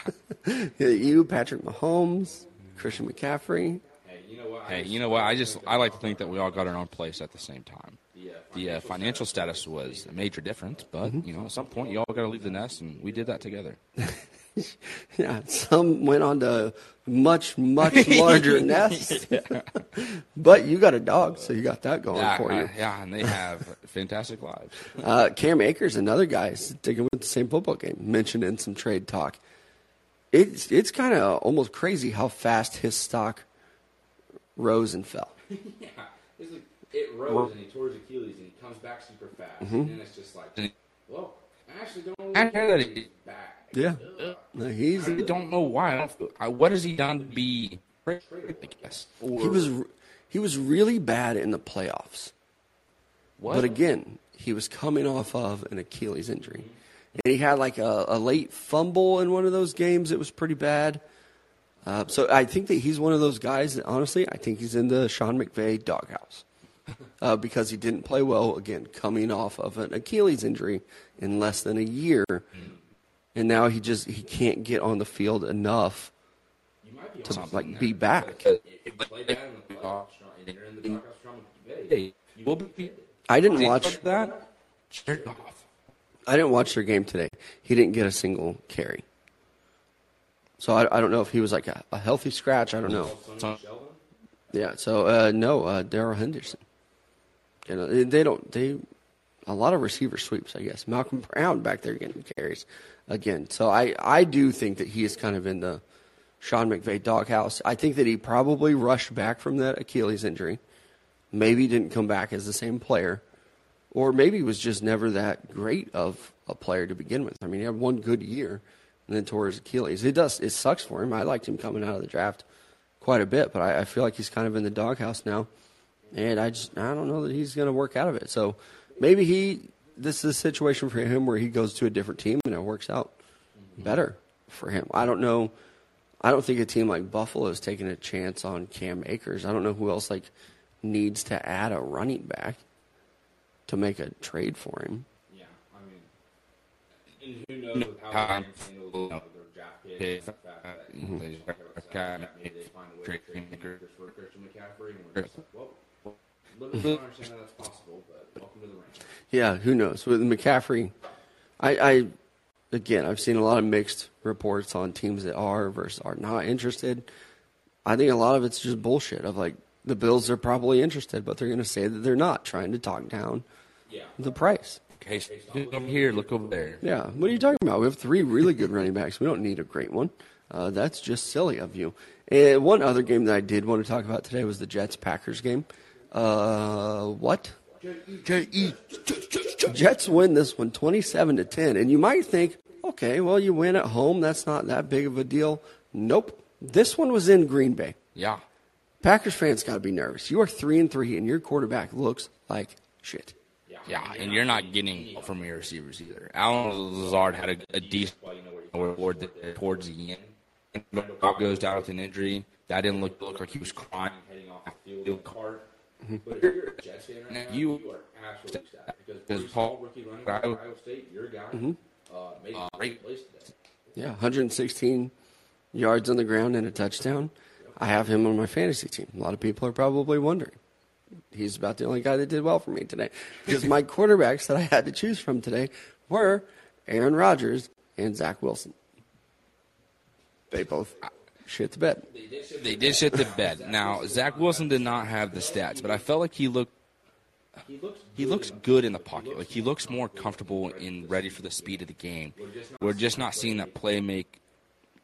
You, Patrick Mahomes, Christian McCaffrey. Hey, you know what? I, hey, you know what? I just I like to think that we all got our own place at the same time. Yeah, the uh, financial status, status was a major difference, but mm-hmm. you know, at some point you all got to leave the nest, and we did that together. Yeah, some went on to much, much larger nests, but you got a dog, so you got that going yeah, for you. Uh, yeah, and they have fantastic lives. Uh, Cam Akers, another guy, sticking with the same football game, mentioned in some trade talk. It's it's kind of almost crazy how fast his stock rose and fell. Yeah, it's like it rose and he tore his Achilles and he comes back super fast, mm-hmm. and then it's just like, well, I actually don't know. I heard that he's back. Yeah, no, he's. I don't know why. I don't, I, what has he done to be? I guess or, he was he was really bad in the playoffs. What? But again, he was coming off of an Achilles injury, and he had like a, a late fumble in one of those games. It was pretty bad. Uh, so I think that he's one of those guys that honestly, I think he's in the Sean McVay doghouse uh, because he didn't play well again, coming off of an Achilles injury in less than a year. And now he just he can't get on the field enough to like there. be back. I didn't watch that. I didn't watch their game today. He didn't get a single carry. So I, I don't know if he was like a, a healthy scratch. I don't know. Yeah. So uh, no, uh, Darrell Henderson. You know they don't they. A lot of receiver sweeps, I guess. Malcolm Brown back there getting carries again. So I, I do think that he is kind of in the Sean McVay doghouse. I think that he probably rushed back from that Achilles injury. Maybe didn't come back as the same player. Or maybe was just never that great of a player to begin with. I mean, he had one good year and then tore his Achilles. It does. It sucks for him. I liked him coming out of the draft quite a bit. But I, I feel like he's kind of in the doghouse now. And I just I don't know that he's going to work out of it. So... Maybe he, this is a situation for him where he goes to a different team and it works out better for him. I don't know. I don't think a team like Buffalo is taking a chance on Cam Akers. I don't know who else like needs to add a running back to make a trade for him. Yeah, I mean, and who knows how um, handle their draft picks. They find a way to trade for Christian McCaffrey, and we're just like, whoa. Yeah, who knows? With McCaffrey, I, I, again, I've seen a lot of mixed reports on teams that are versus are not interested. I think a lot of it's just bullshit of like the Bills are probably interested, but they're going to say that they're not, trying to talk down yeah. the price. Okay, so look over here, look over there. Yeah, what are you talking about? We have three really good running backs. We don't need a great one. Uh, that's just silly of you. And one other game that I did want to talk about today was the Jets-Packers game. Uh, what? Jets win this one twenty-seven to ten. And you might think, okay, well, you win at home. That's not that big of a deal. Nope. This one was in Green Bay. Yeah. Packers fans got to be nervous. You are three and three, and your quarterback looks like shit. Yeah, yeah, and you're not getting from your receivers either. Alan Lazard had a, a decent reward towards the end. And goes down with an injury. That didn't look, look like he was crying heading off the field cart. But if you're a Jets fan right now, you, you are absolutely sad because Paul, rookie running back Iowa State, your guy, mm-hmm. uh, made a great place today. Yeah, one hundred sixteen yards on the ground and a touchdown. I have him on my fantasy team. A lot of people are probably wondering. He's about the only guy that did well for me today because my quarterbacks that I had to choose from today were Aaron Rodgers and Zach Wilson. They both... I, Shit the bed. They did shit the bed. Now, Zach Wilson did not have the stats, but I felt like he looked he looks good in the pocket. Like he looks more comfortable and ready for the speed of the game. We're just not seeing that play make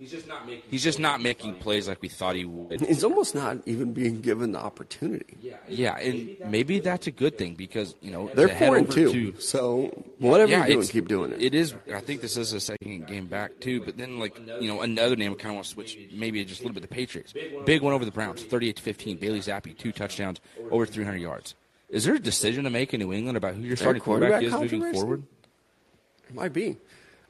He's just not making. He's just not making plays like we thought he would. He's almost not even being given the opportunity. Yeah, yeah, and maybe that's a good thing because you know they're four and two. So whatever yeah, you're doing, keep doing it. It is. I think this is a second game back too. But then, like you know, another name I kind of want to switch. Maybe just a little bit. The Patriots, big one over the Browns, thirty-eight to fifteen. Bailey Zappi, two touchdowns, over three hundred yards. Is there a decision to make in New England about who your starting quarterback, quarterback is moving forward? It might be.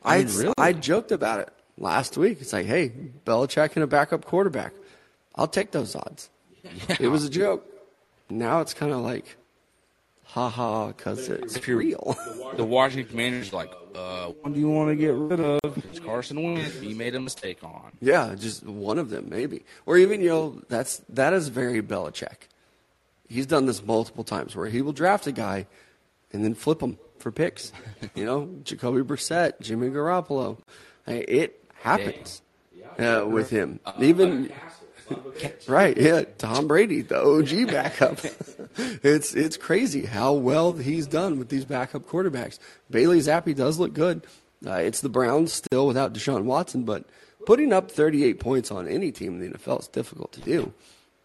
I I, mean, really? I joked about it last week. It's like, hey, Belichick and a backup quarterback. I'll take those odds. Yeah. It was a joke. Now it's kind of like, ha-ha, because it's if you're, real. The Washington Commanders like, uh, what do you want to get rid of? It's Carson Wentz. He made a mistake on. Yeah, just one of them maybe. Or even, you know, that's, that is very Belichick. He's done this multiple times where he will draft a guy and then flip him for picks. You know, Jacoby Brissett, Jimmy Garoppolo. It happens uh, with him. Even right, yeah, Tom Brady, the O G backup. it's it's crazy how well he's done with these backup quarterbacks. Bailey Zappi does look good. Uh, it's the Browns still without Deshaun Watson, but putting up thirty-eight points on any team in the N F L is difficult to do.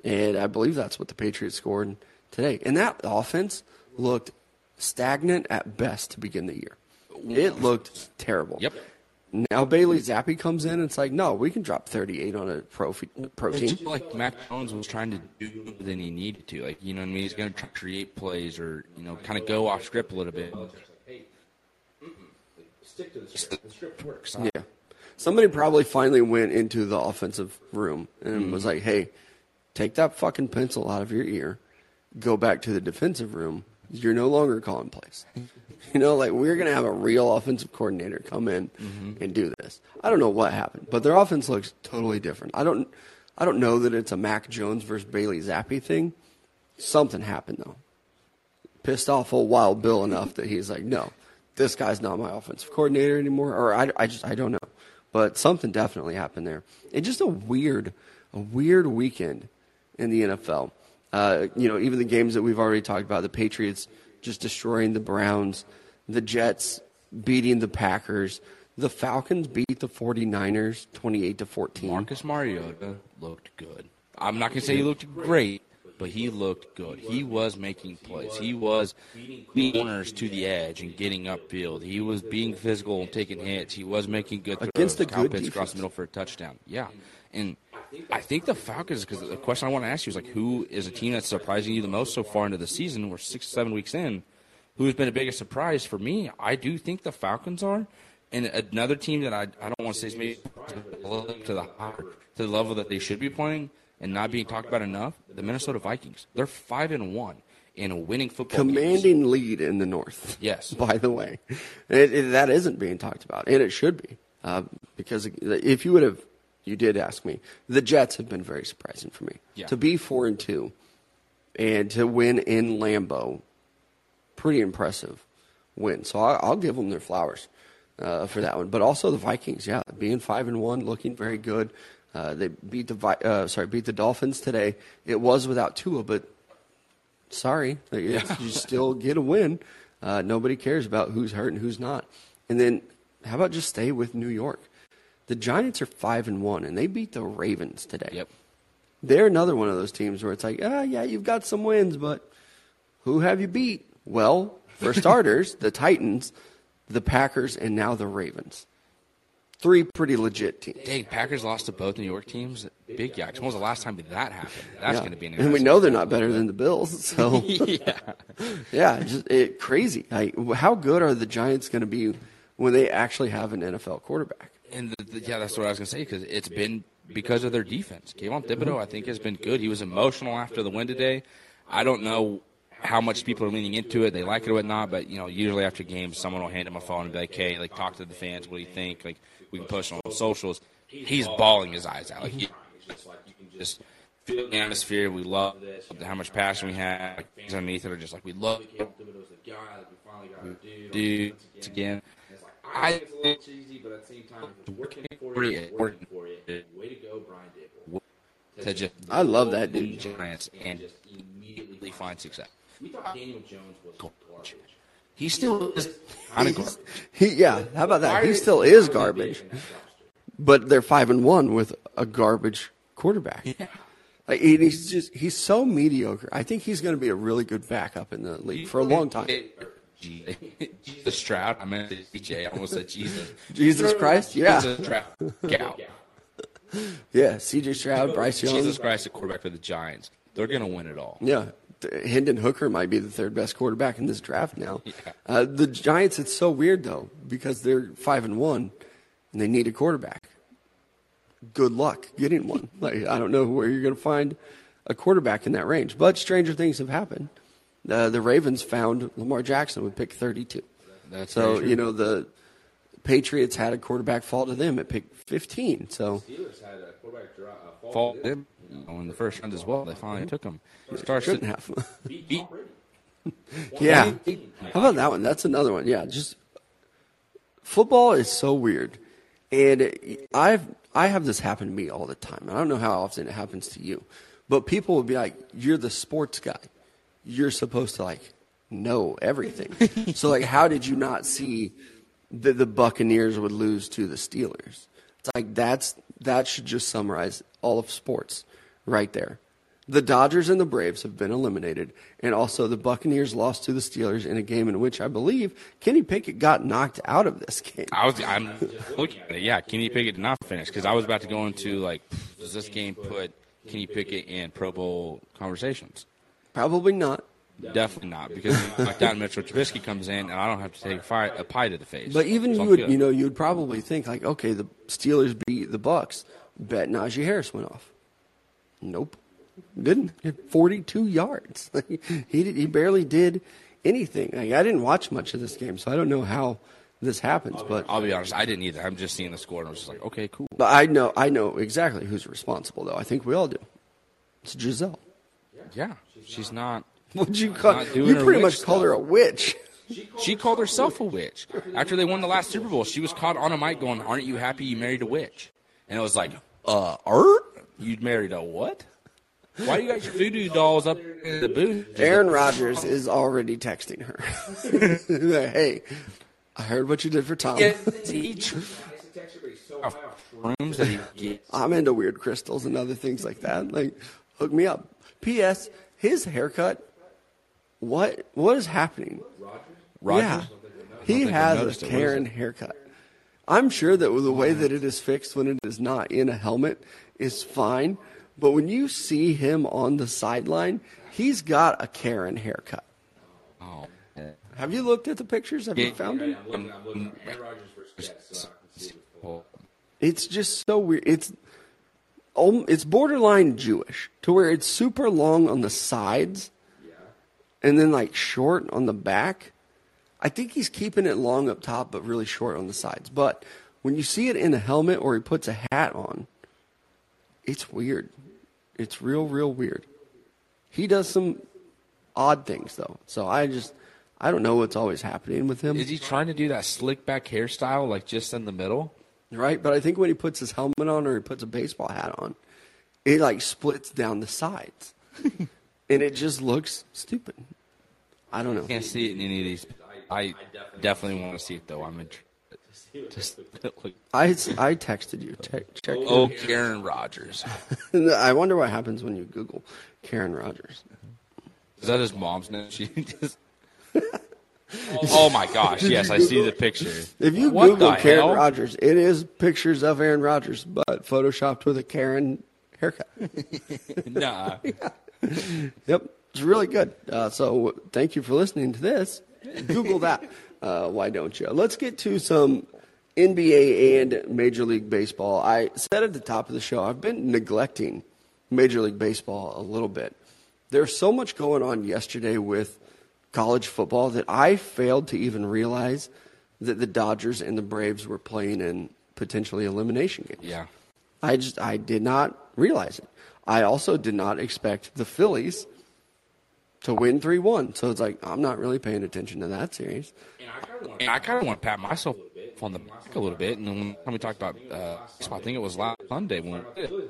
And I believe that's what the Patriots scored today. And that offense looked stagnant at best to begin the year. It looked terrible. Yep. Now Bailey Zappi comes in and it's like, no, we can drop thirty-eight on a pro, pro team. It's just like Mac Jones was trying to do more than he needed to. Like, you know what I mean? He's going to try to create plays or, you know, kind of go off script a little bit. Hey, stick to the script. The script works. Yeah. Somebody probably finally went into the offensive room and mm-hmm. was like, hey, take that fucking pencil out of your ear, go back to the defensive room. You're no longer calling plays. You know, like we're going to have a real offensive coordinator come in mm-hmm. and do this. I don't know what happened, but their offense looks totally different. I don't I don't know that it's a Mac Jones versus Bailey Zappi thing. Something happened, though. Pissed off old Wild Bill enough that he's like, no, this guy's not my offensive coordinator anymore. Or I, I just, I don't know. But something definitely happened there. It's just a weird, a weird weekend in the N F L. Uh, you know, even the games that we've already talked about, the Patriots just destroying the Browns, the Jets beating the Packers, the Falcons beat the 49ers twenty-eight to fourteen. Marcus Mariota looked good. I'm not going to say he looked great, but he looked good. He was making plays. He was beating corners to the edge and getting upfield. He was being physical and taking hits. He was making good throws. Against the good defense. Across the middle for a touchdown. Yeah, and I think the Falcons, because the question I want to ask you is, like, who is a team that's surprising you the most so far into the season? We're six, seven weeks in. Who has been a biggest surprise for me? I do think the Falcons are. And another team that I, I don't want to say is maybe to the higher, to the level that they should be playing and not being talked about enough, the Minnesota Vikings. They're five and one in a winning football commanding games. Lead in the North. Yes. By the way, it, it, that isn't being talked about, and it should be, uh, because if you would have. You did ask me. The Jets have been very surprising for me. Yeah. To be four and two and to win in Lambeau, pretty impressive win. So I'll, I'll give them their flowers uh, for that one. But also the Vikings, yeah, being five and one, looking very good. Uh, they beat the uh, sorry beat the Dolphins today. It was without Tua, but sorry, yeah. You still get a win. Uh, nobody cares about who's hurt and who's not. And then how about just stay with New York? The Giants are five and one, and they beat the Ravens today. Yep, they're another one of those teams where it's like, ah, yeah, you've got some wins, but who have you beat? Well, for starters, the Titans, the Packers, and now the Ravens. Three pretty legit teams. Dang, Packers lost to both New York teams. Big yikes! When was the last time that happened? That's yeah. going to be an interesting. And we know they're not better than the Bills, so yeah, yeah, just it, crazy. Like, how good are the Giants going to be when they actually have an N F L quarterback? And the, the, yeah, that's what I was going to say, because it's been because of their defense. Kayvon Thibodeau, I think, has been good. He was emotional after the win today. I don't know how much people are leaning into it. They like it or whatnot, but, you know, usually after games, someone will hand him a phone and be like, hey, like, talk to the fans. What do you think? Like, we can post on socials. He's bawling his eyes out. Like, he, you can just feel the atmosphere. We love how much passion we have. Like, things underneath it are just like, we love Kayvon Thibodeau's the guy. Like, we finally got to do it again. I think it's a little cheesy, but at the same time, it's working for you. It's working for you. Way to go, Brian Dable. To just I love that dude. Giants and just immediately find success. We thought Daniel Jones was garbage. He still is kind of garbage. He, yeah, how about that? He still is garbage. but they're five and one with a garbage quarterback. Yeah. Like, and he's just—he's so mediocre. I think he's going to be a really good backup in the league for a long time. Jesus Stroud. I meant D J. I almost said Jesus. Jesus Christ. Yeah. Jesus Stroud. Cow. Yeah. C J. Stroud, Bryce Young. Jesus Christ, the quarterback for the Giants. They're going to win it all. Yeah. Hendon Hooker might be the third best quarterback in this draft now. Yeah. Uh, the Giants, it's so weird, though, because they're five and one, and they need a quarterback. Good luck getting one. Like, I don't know where you're going to find a quarterback in that range. But stranger things have happened. Uh, the Ravens found Lamar Jackson with pick thirty-two. That's so, you know, the Patriots had a quarterback fall to them at pick fifteen. So Steelers had a quarterback draw, uh, fall, fall to them. Oh, in the first round as well, they finally yeah. took him. Starts at half. Yeah. How about that one? That's another one. Yeah, just football is so weird, and I've I have this happen to me all the time. I don't know how often it happens to you, but people will be like, "You're the sports guy. You're supposed to like know everything." So like, how did you not see that the Buccaneers would lose to the Steelers? It's like that's that should just summarize all of sports. Right there. The Dodgers and the Braves have been eliminated, and also the Buccaneers lost to the Steelers in a game in which I believe Kenny Pickett got knocked out of this game. I was, I'm looking at it. Yeah, Kenny Pickett did not finish because I was about to go into, like, does this game put Kenny Pickett in Pro Bowl conversations? Probably not. Definitely not, because like down Mitchell Trubisky comes in, and I don't have to take a, fire, a pie to the face. But even so you would, good. you know, you would probably think, like, okay, the Steelers beat the Bucs. Bet Najee Harris went off. Nope, didn't. forty-two yards. Like, he did, he barely did anything. Like, I didn't watch much of this game, so I don't know how this happens. I'll be, but I'll be honest, I didn't either. I'm just seeing the score, and I was just like, okay, cool. But I know, I know exactly who's responsible, though. I think we all do. It's Giselle. Yeah, she's not. Would you call? You pretty much call her a witch. She called, she called herself a witch. After they won the last Super Bowl, she was caught on a mic going, "Aren't you happy you married a witch?" And it was like, uh, er. You married a what? Why do you got your voodoo dolls up in the booth? Aaron Rodgers is already texting her. Like, hey, I heard what you did for Tom. I'm into weird crystals and other things like that. Like, hook me up. P S. His haircut. What? What is happening? Rodgers? Yeah. He has a Karen haircut. I'm sure that the way that it is fixed when it is not in a helmet is fine, but when you see him on the sideline, he's got a Karen haircut. Oh, have you looked at the pictures? Have yeah, you found yeah, him? I'm I'm it's just so weird. It's it's borderline Jewish to where it's super long on the sides, and then like short on the back. I think he's keeping it long up top, but really short on the sides. But when you see it in a helmet or he puts a hat on, it's weird. It's real, real weird. He does some odd things, though. So I just, I don't know what's always happening with him. Is he trying to do that slick back hairstyle, like just in the middle? Right, but I think when he puts his helmet on or he puts a baseball hat on, it like splits down the sides. And it just looks stupid. I don't know. I can't see it in any of these. I definitely want to see it, though. I'm interested. Just, I, I texted you. Te- check oh, it. Karen Rodgers. I wonder what happens when you Google Karen Rodgers. Is that his mom's name? She just... Oh, my gosh. Yes, I see the picture. If you what Google Karen hell? Rodgers, it is pictures of Aaron Rodgers, but photoshopped with a Karen haircut. Nah. Yeah. Yep. It's really good. Uh, so thank you for listening to this. Google that. Uh, why don't you? Let's get to some N B A and Major League Baseball. I said at the top of the show, I've been neglecting Major League Baseball a little bit. There's so much going on yesterday with college football that I failed to even realize that the Dodgers and the Braves were playing in potentially elimination games. Yeah. I just, I did not realize it. I also did not expect the Phillies to win three one. So it's like, I'm not really paying attention to that series. And I kind of want to pat myself on the back a little bit. And then when we talked about, uh, I think it was last Sunday, when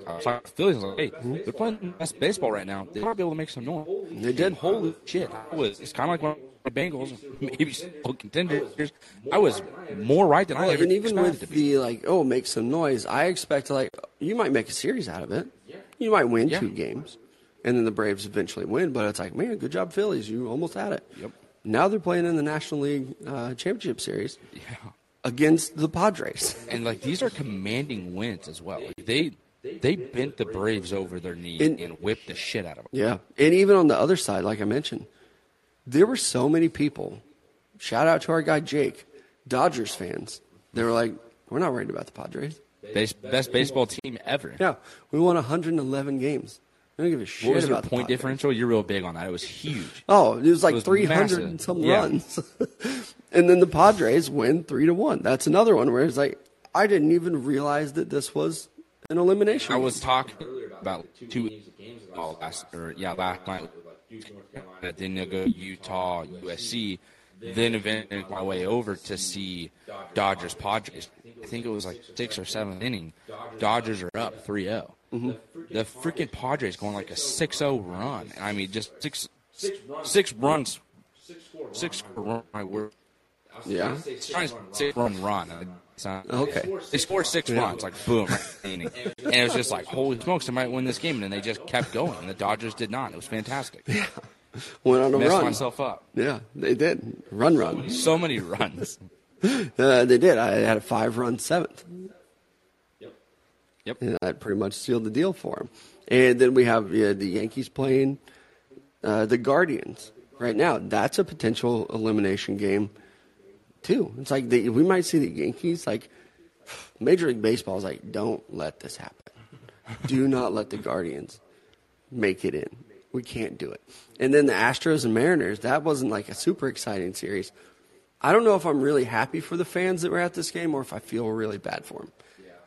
I was like, Phillies, like, hey, mm-hmm. they're playing the best baseball right now. They might be able to make some noise. They did. Holy shit. It was, it's kind of like when Bengals, maybe still contenders. I was more right than I ever expected. And even with the, like, oh, make some noise, I expect, like, you might make a series out of it. You might win yeah. two games, and then the Braves eventually win. But it's like, man, good job, Phillies. You almost had it. Yep. Now they're playing in the National League uh, Championship Series yeah. against the Padres. And, like, these are commanding wins as well. Like, they they bent the Braves over their knee and, and whipped the shit out of them. Yeah, and even on the other side, like I mentioned, there were so many people, shout out to our guy Jake, Dodgers fans. They were like, we're not worried about the Padres. Base, best baseball team ever. Yeah, we won one hundred eleven games. I don't give a shit about the Padres. What was your point differential? You're real big on that. It was huge. Oh, it was like it was three hundred massive. And some yeah. runs. And then the Padres win three to one. That's another one where it's like, I didn't even realize that this was an elimination. I was talking about two games oh, last, or, yeah, last night. Then they'll go Utah, U S C. Then eventually my way over to see Dodgers Padres. I think it was like sixth or seventh inning. Dodgers are up three oh. Mm-hmm. The freaking Padres going like a six oh run. I mean, just six six runs. Six run, my word. Yeah. Six run run. Okay. They scored six yeah. runs, like boom. And it was just like, holy smokes, they might win this game. And then they just kept going. And the Dodgers did not. It was fantastic. Yeah. Went on a messed run. Myself up. Yeah, they did. Run, run. So many runs. uh, they did. I had a five-run seventh. Yep. Yep. And that pretty much sealed the deal for them. And then we have yeah, the Yankees playing uh, the Guardians right now. That's a potential elimination game, too. It's like the, we might see the Yankees, like, Major League Baseball is like, don't let this happen. Do not let the Guardians make it in. We can't do it. And then the Astros and Mariners, that wasn't like a super exciting series. I don't know if I'm really happy for the fans that were at this game or if I feel really bad for them.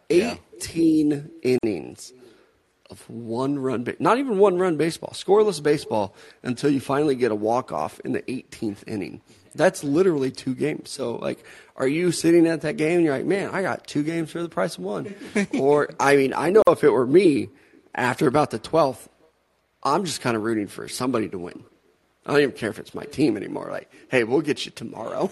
Yeah. eighteen yeah. innings of one-run ba- – not even one-run baseball, scoreless baseball until you finally get a walk-off in the eighteenth inning. That's literally two games. So, like, are you sitting at that game and you're like, man, I got two games for the price of one? Or, I mean, I know if it were me, after about the twelfth, I'm just kind of rooting for somebody to win. I don't even care if it's my team anymore. Like, hey, we'll get you tomorrow.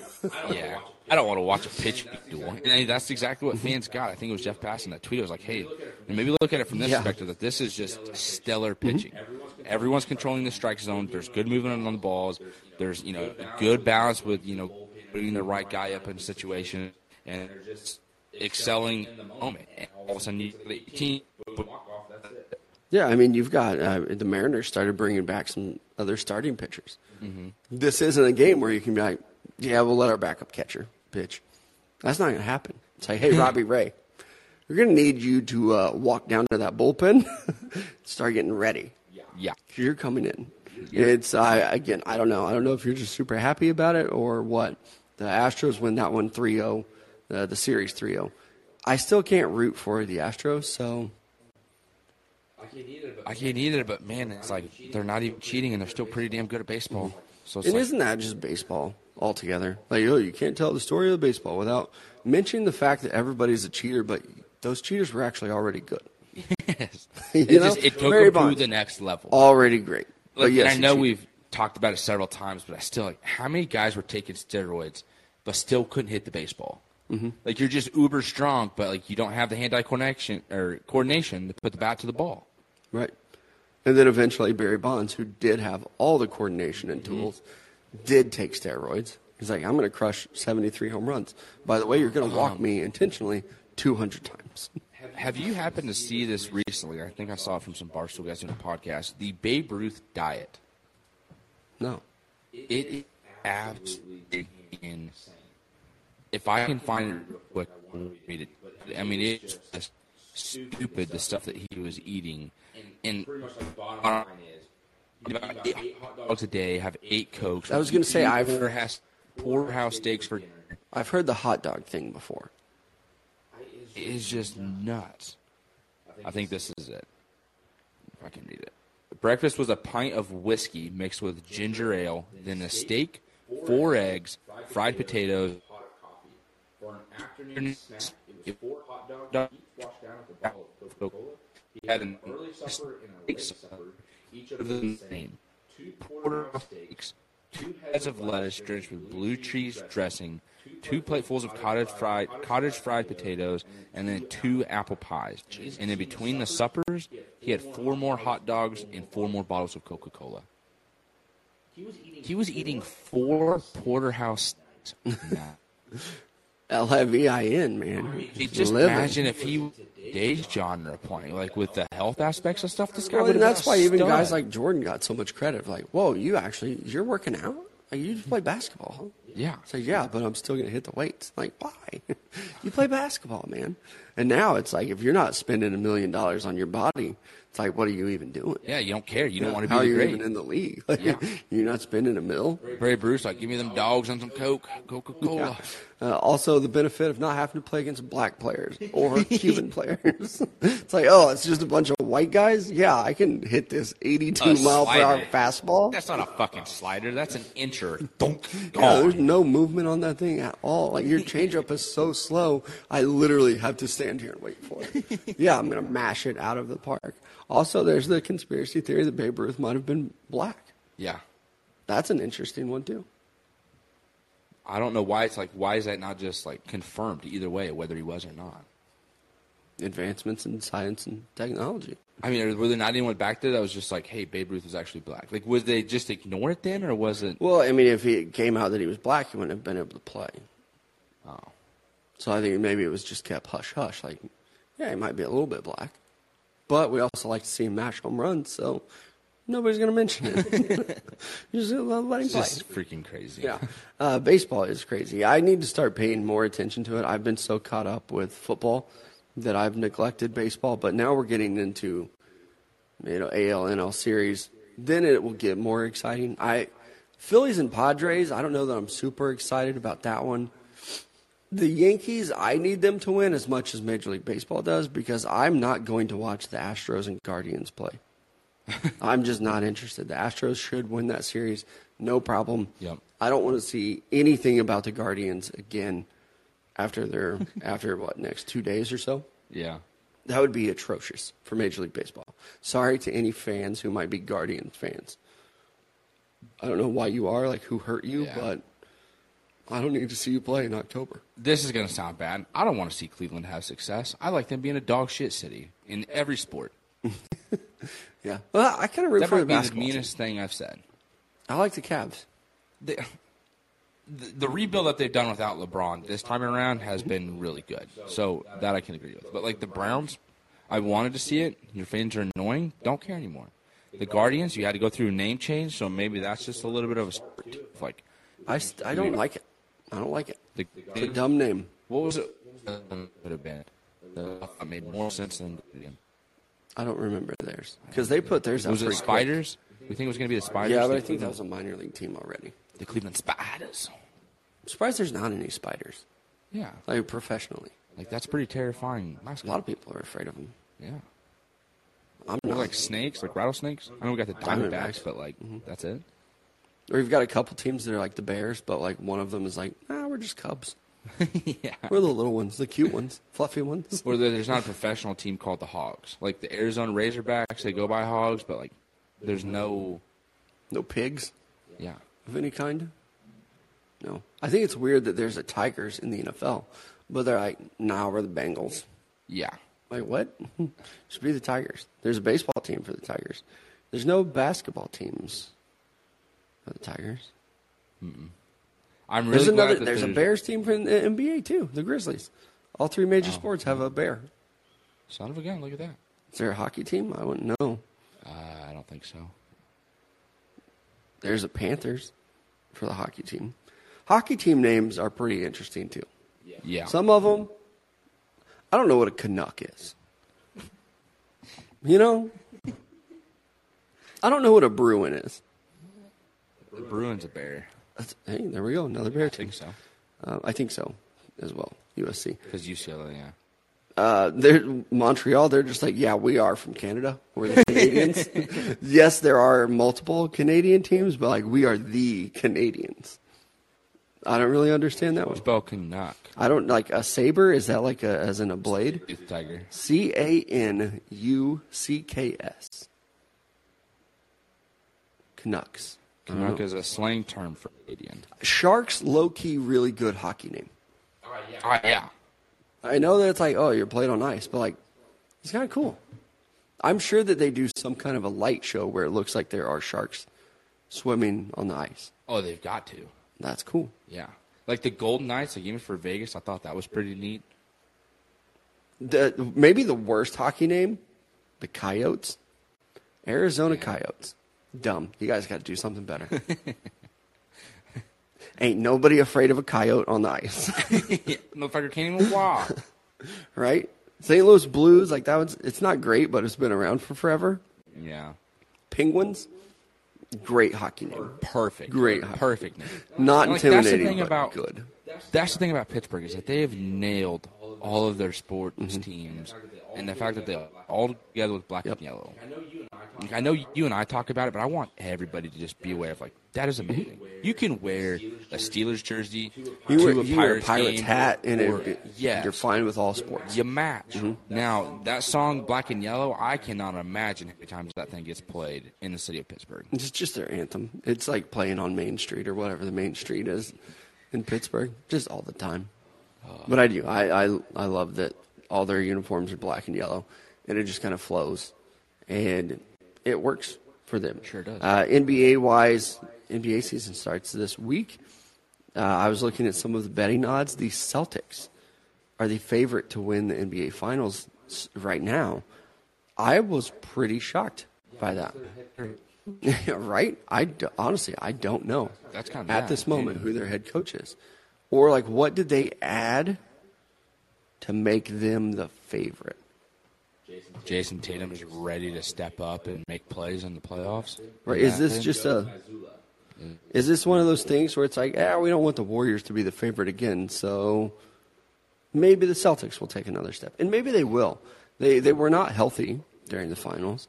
yeah. I don't want to watch a pitch duel. And that's exactly what fans got. I think it was Jeff Passan that tweeted. I was like, hey, and maybe look at it from this yeah. perspective, that this is just stellar pitching. Mm-hmm. Everyone's controlling the strike zone. There's good movement on the balls. There's, you know, good balance with, you know, putting the right guy up in a situation. And they're just excelling in the moment. And all of a sudden, you eighteen, boom, walk off, that's it. Yeah, I mean, you've got uh, – the Mariners started bringing back some other starting pitchers. Mm-hmm. This isn't a game where you can be like, yeah, we'll let our backup catcher pitch. That's not going to happen. It's like, hey, Robbie Ray, we're going to need you to uh, walk down to that bullpen start getting ready. Yeah. yeah. You're coming in. Yeah. It's uh, – again, I don't know. I don't know if you're just super happy about it or what. The Astros win that one three oh, uh, the series three oh. I still can't root for the Astros, so – I can't either, but, man, it's like they're not even cheating, and they're still pretty damn good at baseball. So it's and like, isn't that just baseball altogether? Like, oh, you can't tell the story of baseball without mentioning the fact that everybody's a cheater, but those cheaters were actually already good. Yes. you it, know? Just, it took Barry them Bonds, to the next level. Already great. But like, yes, and I know we've talked about it several times, but I still, like, how many guys were taking steroids but still couldn't hit the baseball? Mm-hmm. Like, you're just uber strong, but, like, you don't have the hand-eye connection or coordination to put the bat to the ball. Right. And then eventually Barry Bonds, who did have all the coordination and tools, mm-hmm. did take steroids. He's like, I'm going to crush seventy-three home runs. By the way, you're going to walk um, me intentionally two hundred times. Have you happened to see this recently? I think I saw it from some Barstool guys in a podcast. The Babe Ruth diet. No. It is absolutely insane. If I can find it real quick, I want to read it. I mean, it's just stupid, the stuff that he was eating. And pretty much the bottom line is, you about eat eight hot dogs a day, have eight Cokes. I was going to say, I've heard has porterhouse steaks for dinner. I've heard the hot dog thing before. It is just nuts. I think this is it. If I can read it. Breakfast was a pint of whiskey mixed with ginger ale, then a steak, four eggs, fried potatoes, for an afternoon snack, it was four hot dogs, each washed down with a bottle of Coca-Cola. He had an early supper and a late supper, each of the same. Two quarter-off steaks, two heads of lettuce drenched with blue cheese dressing, two platefuls of cottage fried cottage fried potatoes, and then two apple pies. And in between the suppers, he had four more hot dogs and four more bottles of Coca-Cola. He was eating four porterhouse. L I V I N, man. Just, just imagine if he was today's genre playing, like with the health aspects of stuff. This guy well, and that's why even stud. guys like Jordan got so much credit. Like, whoa, you actually, you're working out? Like, you just play basketball? Yeah. So yeah, but I'm still going to hit the weights. Like, why? You play basketball, man. And now it's like, if you're not spending a million dollars on your body, it's like, what are you even doing? Yeah, you don't care. You, you don't know, want to be the great. How are you even in the league? Like, yeah. You're not spending a mill? Barry Bruce, like, give me them dogs and some Coke, Coca-Cola. Yeah. Uh, also, the benefit of not having to play against black players or Cuban players. It's like, oh, it's just a bunch of white guys? Yeah, I can hit this eighty-two mile per hour fastball. That's not a fucking slider. That's an inch or donk. Yeah, there's no movement on that thing at all. Like, your changeup is so slow, I literally have to stand here and wait for it. Yeah, I'm going to mash it out of the park. Also, there's the conspiracy theory that Babe Ruth might have been black. Yeah. That's an interesting one, too. I don't know why it's like, why is that not just, like, confirmed either way, whether he was or not? Advancements in science and technology. I mean, were there not anyone back there that was just like, hey, Babe Ruth was actually black? Like, was they just ignore it then, or was it? Well, I mean, if it came out that he was black, he wouldn't have been able to play. Oh. So I think maybe it was just kept hush-hush. Like, yeah, he might be a little bit black. But we also like to see him mash home runs, so nobody's going to mention it. You're just going to let him it's play. It's just freaking crazy. Yeah. Uh, baseball is crazy. I need to start paying more attention to it. I've been so caught up with football that I've neglected baseball. But now we're getting into, you know, A L N L series. Then it will get more exciting. I Phillies and Padres, I don't know that I'm super excited about that one. The Yankees, I need them to win as much as Major League Baseball does because I'm not going to watch the Astros and Guardians play. I'm just not interested. The Astros should win that series, no problem. Yep. I don't want to see anything about the Guardians again after their after what next two days or so. Yeah, that would be atrocious for Major League Baseball. Sorry to any fans who might be Guardians fans. I don't know why you are, like who hurt you, yeah. but. I don't need to see you play in October. This is going to sound bad. I don't want to see Cleveland have success. I like them being a dog shit city in every sport. Yeah. Well, I kind of root for the basketball. That might be the meanest thing I've said. I like the Cavs. The, the, the rebuild that they've done without LeBron this time around has been really good. So that I can agree with. But, like, the Browns, I wanted to see it. Your fans are annoying. Don't care anymore. The Guardians, you had to go through a name change, so maybe that's just a little bit of a sport. Like, I, I don't like it. I don't like it. The, it's a dumb name. What was it? It would have been. It made more sense than. I don't remember theirs because they put theirs out. Was it Spiders? Quick. We think it was going to be the Spiders. Yeah, but I think that was a minor league team already. The Cleveland Spiders. I'm surprised there's not any Spiders. Yeah, like professionally. Like that's pretty terrifying. A lot of people are afraid of them. Yeah. I'm not like snakes, like rattlesnakes. I know we got the Diamondbacks, but like mm-hmm. that's it. Or you've got a couple teams that are like the Bears, but like one of them is like, nah, we're just Cubs. Yeah. We're the little ones, the cute ones, fluffy ones. Or there's not a professional team called the Hogs. Like the Arizona Razorbacks, they go by Hogs, but like there's no... No pigs? Yeah. Of any kind? No. I think it's weird that there's a Tigers in the N F L, but they're like, nah, we're the Bengals. Yeah. Like what? Should be the Tigers. There's a baseball team for the Tigers. There's no basketball teams. The Tigers. Mm-mm. I'm really there's another. Glad that there's, there's a Bears team from the N B A too. The Grizzlies. All three major oh, sports have a bear. Son of a gun! Look at that. Is there a hockey team? I wouldn't know. Uh, I don't think so. There's a Panthers for the hockey team. Hockey team names are pretty interesting too. Yeah. yeah. Some of them. I don't know what a Canuck is. You know. I don't know what a Bruin is. The Bruins a bear. That's, hey, there we go. Another bear team. I think so. Uh, I think so as well, U S C. Because U C L A, yeah. Uh, they're, Montreal, they're just like, yeah, we are from Canada. We're the Canadians. Yes, there are multiple Canadian teams, but, like, we are the Canadians. I don't really understand that one. Spell Canuck. I don't, like, a saber, is that like a, as in a blade? It's a tiger. C A N U C K S. Canucks. Canuck is a slang term for Canadian. Sharks, low-key, really good hockey name. All right, yeah. All right, yeah. I know that it's like, oh, you're playing on ice, but, like, it's kind of cool. I'm sure that they do some kind of a light show where it looks like there are sharks swimming on the ice. Oh, they've got to. That's cool. Yeah. Like the Golden Knights, the game for Vegas, I thought that was pretty neat. The, maybe the worst hockey name, the Coyotes. Arizona yeah. Coyotes. Dumb. You guys got to do something better. Ain't nobody afraid of a coyote on the ice. Yeah, motherfucker can't even walk. Right? Saint Louis Blues, like that one's, it's not great, but it's been around for forever. Yeah. Penguins, great hockey name. Perfect. Great hockey. Perfect name. Not like, intimidating, that's the thing about, good. That's the thing about Pittsburgh is that they have nailed all of their sports mm-hmm. teams, and the fact that they're all together with black yep. and yellow. I know you and I talk about it, but I want everybody to just be aware of, like, that is amazing. You can wear a Steelers jersey, you wear, to a you Pirates, wear a Pirates hat, or, and it, yes, you're fine with all sports. You match. Mm-hmm. Now, that song, Black and Yellow, I cannot imagine how many times that thing gets played in the city of Pittsburgh. It's just their anthem. It's like playing on Main Street or whatever the Main Street is in Pittsburgh, just all the time. Uh, but I do. I, I, I love that all their uniforms are black and yellow, and it just kind of flows. And it works for them. Sure does. Uh, N B A-wise, N B A season starts this week. Uh, I was looking at some of the betting odds. The Celtics are the favorite to win the N B A Finals right now. I was pretty shocked by that. Right? I d- honestly, I don't know That's kind of at bad, this moment dude. Who their head coach is. Or, like, what did they add to make them the favorite? Jason Tatum is ready to step up and make plays in the playoffs. Right? Is this just a? Is this one of those things where it's like, ah, we don't want the Warriors to be the favorite again, so maybe the Celtics will take another step, and maybe they will. They they were not healthy during the finals,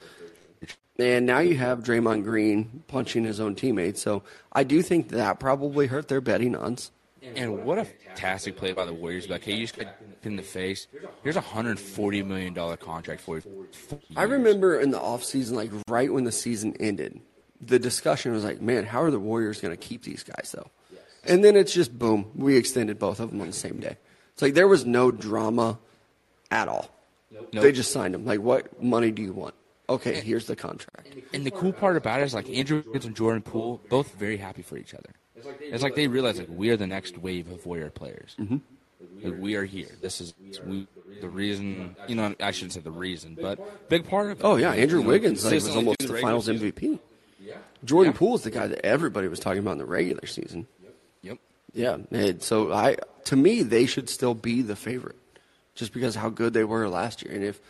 and now you have Draymond Green punching his own teammates. So I do think that probably hurt their betting odds. And what a fantastic play by the Warriors. Like, hey, you just got in the face. Here's a one hundred forty million dollars contract for you. I remember in the offseason, like right when the season ended, the discussion was like, man, how are the Warriors going to keep these guys, though? And then it's just, boom, we extended both of them on the same day. It's like there was no drama at all. Nope. They just signed them. Like, what money do you want? Okay, and, here's the contract. And the cool part about it is, like, Andrew and Jordan Poole, both very happy for each other. It's like, it's like they realize, like, we are the next wave of Warrior players. Mm-hmm. Like, we are here. This is we, the reason. You know, I shouldn't say the reason, but big part of it. Oh, yeah. Andrew Wiggins like, was almost the finals M V P. Jordan yeah. Poole's the guy that everybody was talking about in the regular season. Yep. Yeah. And so, I to me, they should still be the favorite just because of how good they were last year. And if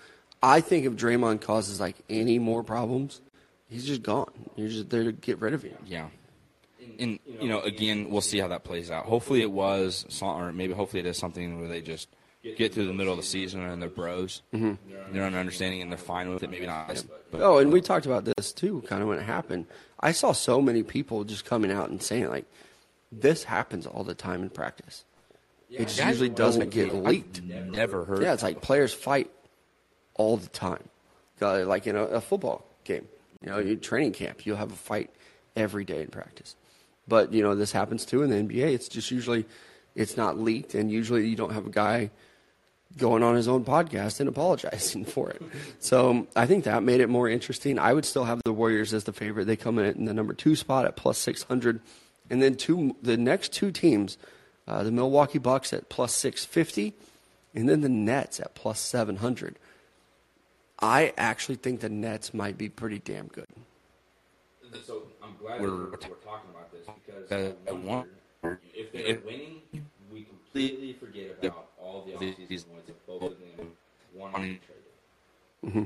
I think if Draymond causes, like, any more problems, he's just gone. You're just there to get rid of him. Yeah. And, you know, again, we'll see how that plays out. Hopefully it was, or maybe hopefully it is something where they just get through the middle of the season and they're bros. Mm-hmm. They're understanding and they're fine with it. Maybe not. Yeah. But, oh, and we talked about this, too, kind of when it happened. I saw so many people just coming out and saying, like, this happens all the time in practice. Yeah, it usually doesn't get leaked. I've never heard. Yeah, it's like players fight all the time. Like in a, a football game, you know, your training camp, you'll have a fight every day in practice. But, you know, this happens, too, in the N B A. It's just usually it's not leaked, and usually you don't have a guy going on his own podcast and apologizing for it. So I think that made it more interesting. I would still have the Warriors as the favorite. They come in in the number two spot at plus six hundred. And then two, the next two teams, uh, the Milwaukee Bucks at plus six fifty, and then the Nets at plus seven hundred. I actually think the Nets might be pretty damn good. So I'm glad we're, we're talking about this because uh, I wonder, if they're if, winning, we completely forget about all the offseason wins that both of them won on each other. Mm-hmm.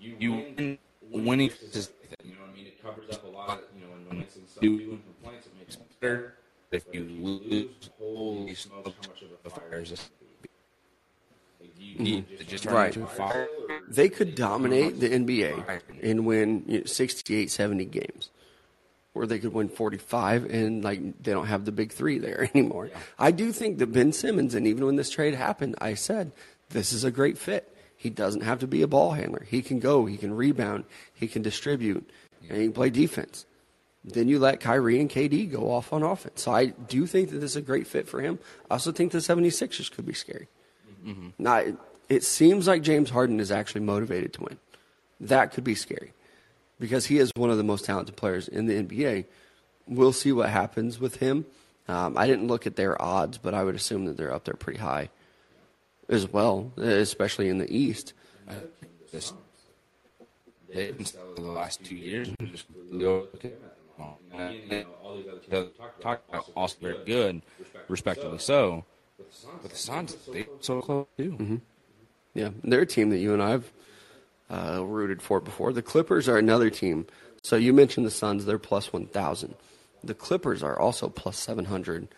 You, you win, win winning is you know what I mean? It covers up a lot of, you know, annoyance and stuff. Doing complaints, it makes it better. If you lose, holy smokes, how much of a fire is this? Mm-hmm. Right. They could dominate the N B A and win you know, sixty-eight, seventy games. Or they could win forty-five and, like, they don't have the big three there anymore. Yeah. I do think that Ben Simmons, and even when this trade happened, I said, this is a great fit. He doesn't have to be a ball handler. He can go. He can rebound. He can distribute. Yeah. And he can play defense. Then you let Kyrie and K D go off on offense. So I do think that this is a great fit for him. I also think the 76ers could be scary. Mm-hmm. Now, it, it seems like James Harden is actually motivated to win. That could be scary because he is one of the most talented players in the N B A. We'll see what happens with him. Um, I didn't look at their odds, but I would assume that they're up there pretty high as well, especially in the East. Uh, this, they've been selling the last two years and just go at it. Well, and, you know, all these other teams that we talked about also very good, good respectively so. so. But the Suns, they're so close, too. Mm-hmm. Yeah, they're a team that you and I have uh, rooted for before. The Clippers are another team. So you mentioned the Suns, they're plus one thousand. The Clippers are also plus seven hundred.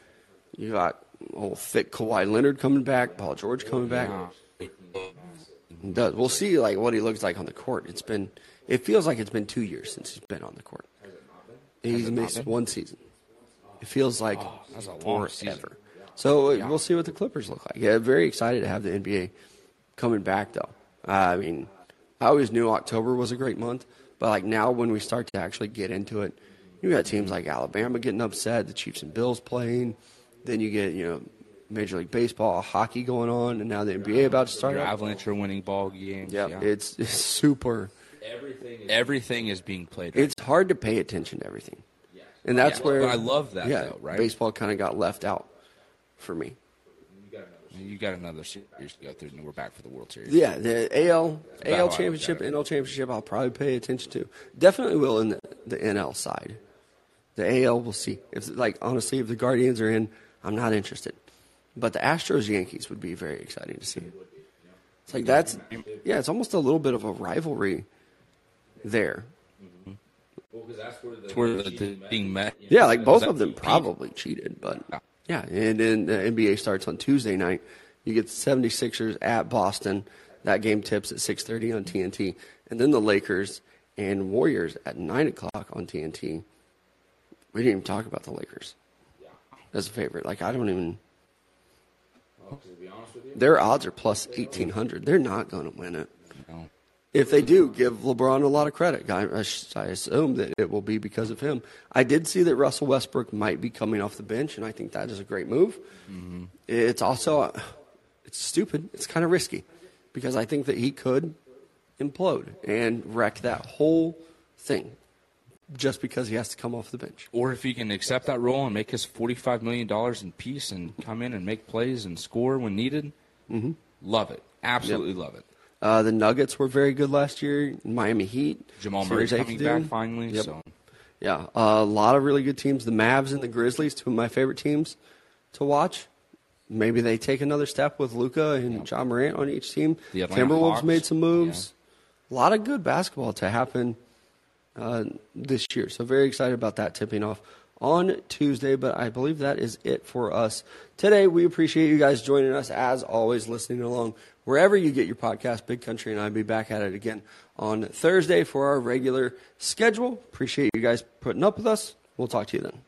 You got old thick Kawhi Leonard coming back, Paul George coming back. Does We'll see like what he looks like on the court. It's been, it feels like it's been two years since he's been on the court. He's missed one season. It feels like oh, that's a long forever. So yeah. We'll see what the Clippers look like. Yeah, very excited to have the N B A coming back, though. Uh, I mean, I always knew October was a great month, but like now when we start to actually get into it, you got teams like Alabama getting upset, the Chiefs and Bills playing. Then you get, you know, Major League Baseball, hockey going on, and now the N B A about to start. Your Avalanche are winning ball games. Yep. Yeah, it's, it's super. Everything is, everything is being played. Right it's now. Hard to pay attention to everything. Yeah. And that's yeah, where I love that, yeah, though, right? Baseball kind of got left out for me. You got another series to go through, and we're back for the World Series. Yeah, the A L, A L Championship, N L Championship, I'll probably pay attention to. Definitely will in the, the N L side. The A L, we'll see. If, like, honestly, if the Guardians are in, I'm not interested. But the Astros-Yankees would be very exciting to see. It's like that's – yeah, it's almost a little bit of a rivalry there. Mm-hmm. Well, because that's where the, where the, the being met. Yeah, like both of them probably cheated, but yeah. And then the N B A starts on Tuesday night. You get the 76ers at Boston. That game tips at six thirty on T N T, and then the Lakers and Warriors at nine o'clock on T N T. We didn't even talk about the Lakers as a favorite. Like I don't even. Well, to be honest with you, their odds are plus eighteen hundred. They're not going to win it. No. If they do, give LeBron a lot of credit. I, I assume that it will be because of him. I did see that Russell Westbrook might be coming off the bench, and I think that is a great move. Mm-hmm. It's also it's stupid. It's kind of risky because I think that he could implode and wreck that whole thing just because he has to come off the bench. Or if he can accept that role and make his forty-five million dollars in peace and come in and make plays and score when needed, mm-hmm. love it. Absolutely yep. love it. Uh, the Nuggets were very good last year. Miami Heat. Jamal Murray's coming back finally. Yep. So. Yeah, uh, a lot of really good teams. The Mavs and the Grizzlies, two of my favorite teams to watch. Maybe they take another step with Luka and yep. John Morant on each team. The Timberwolves Hawks. Made some moves. Yeah. A lot of good basketball to happen uh, this year. So very excited about that tipping off on Tuesday, but I believe that is it for us today. We appreciate you guys joining us, as always, listening along wherever you get your podcast. Big Country and I'll be back at it again on Thursday for our regular schedule. Appreciate you guys putting up with us. We'll talk to you then.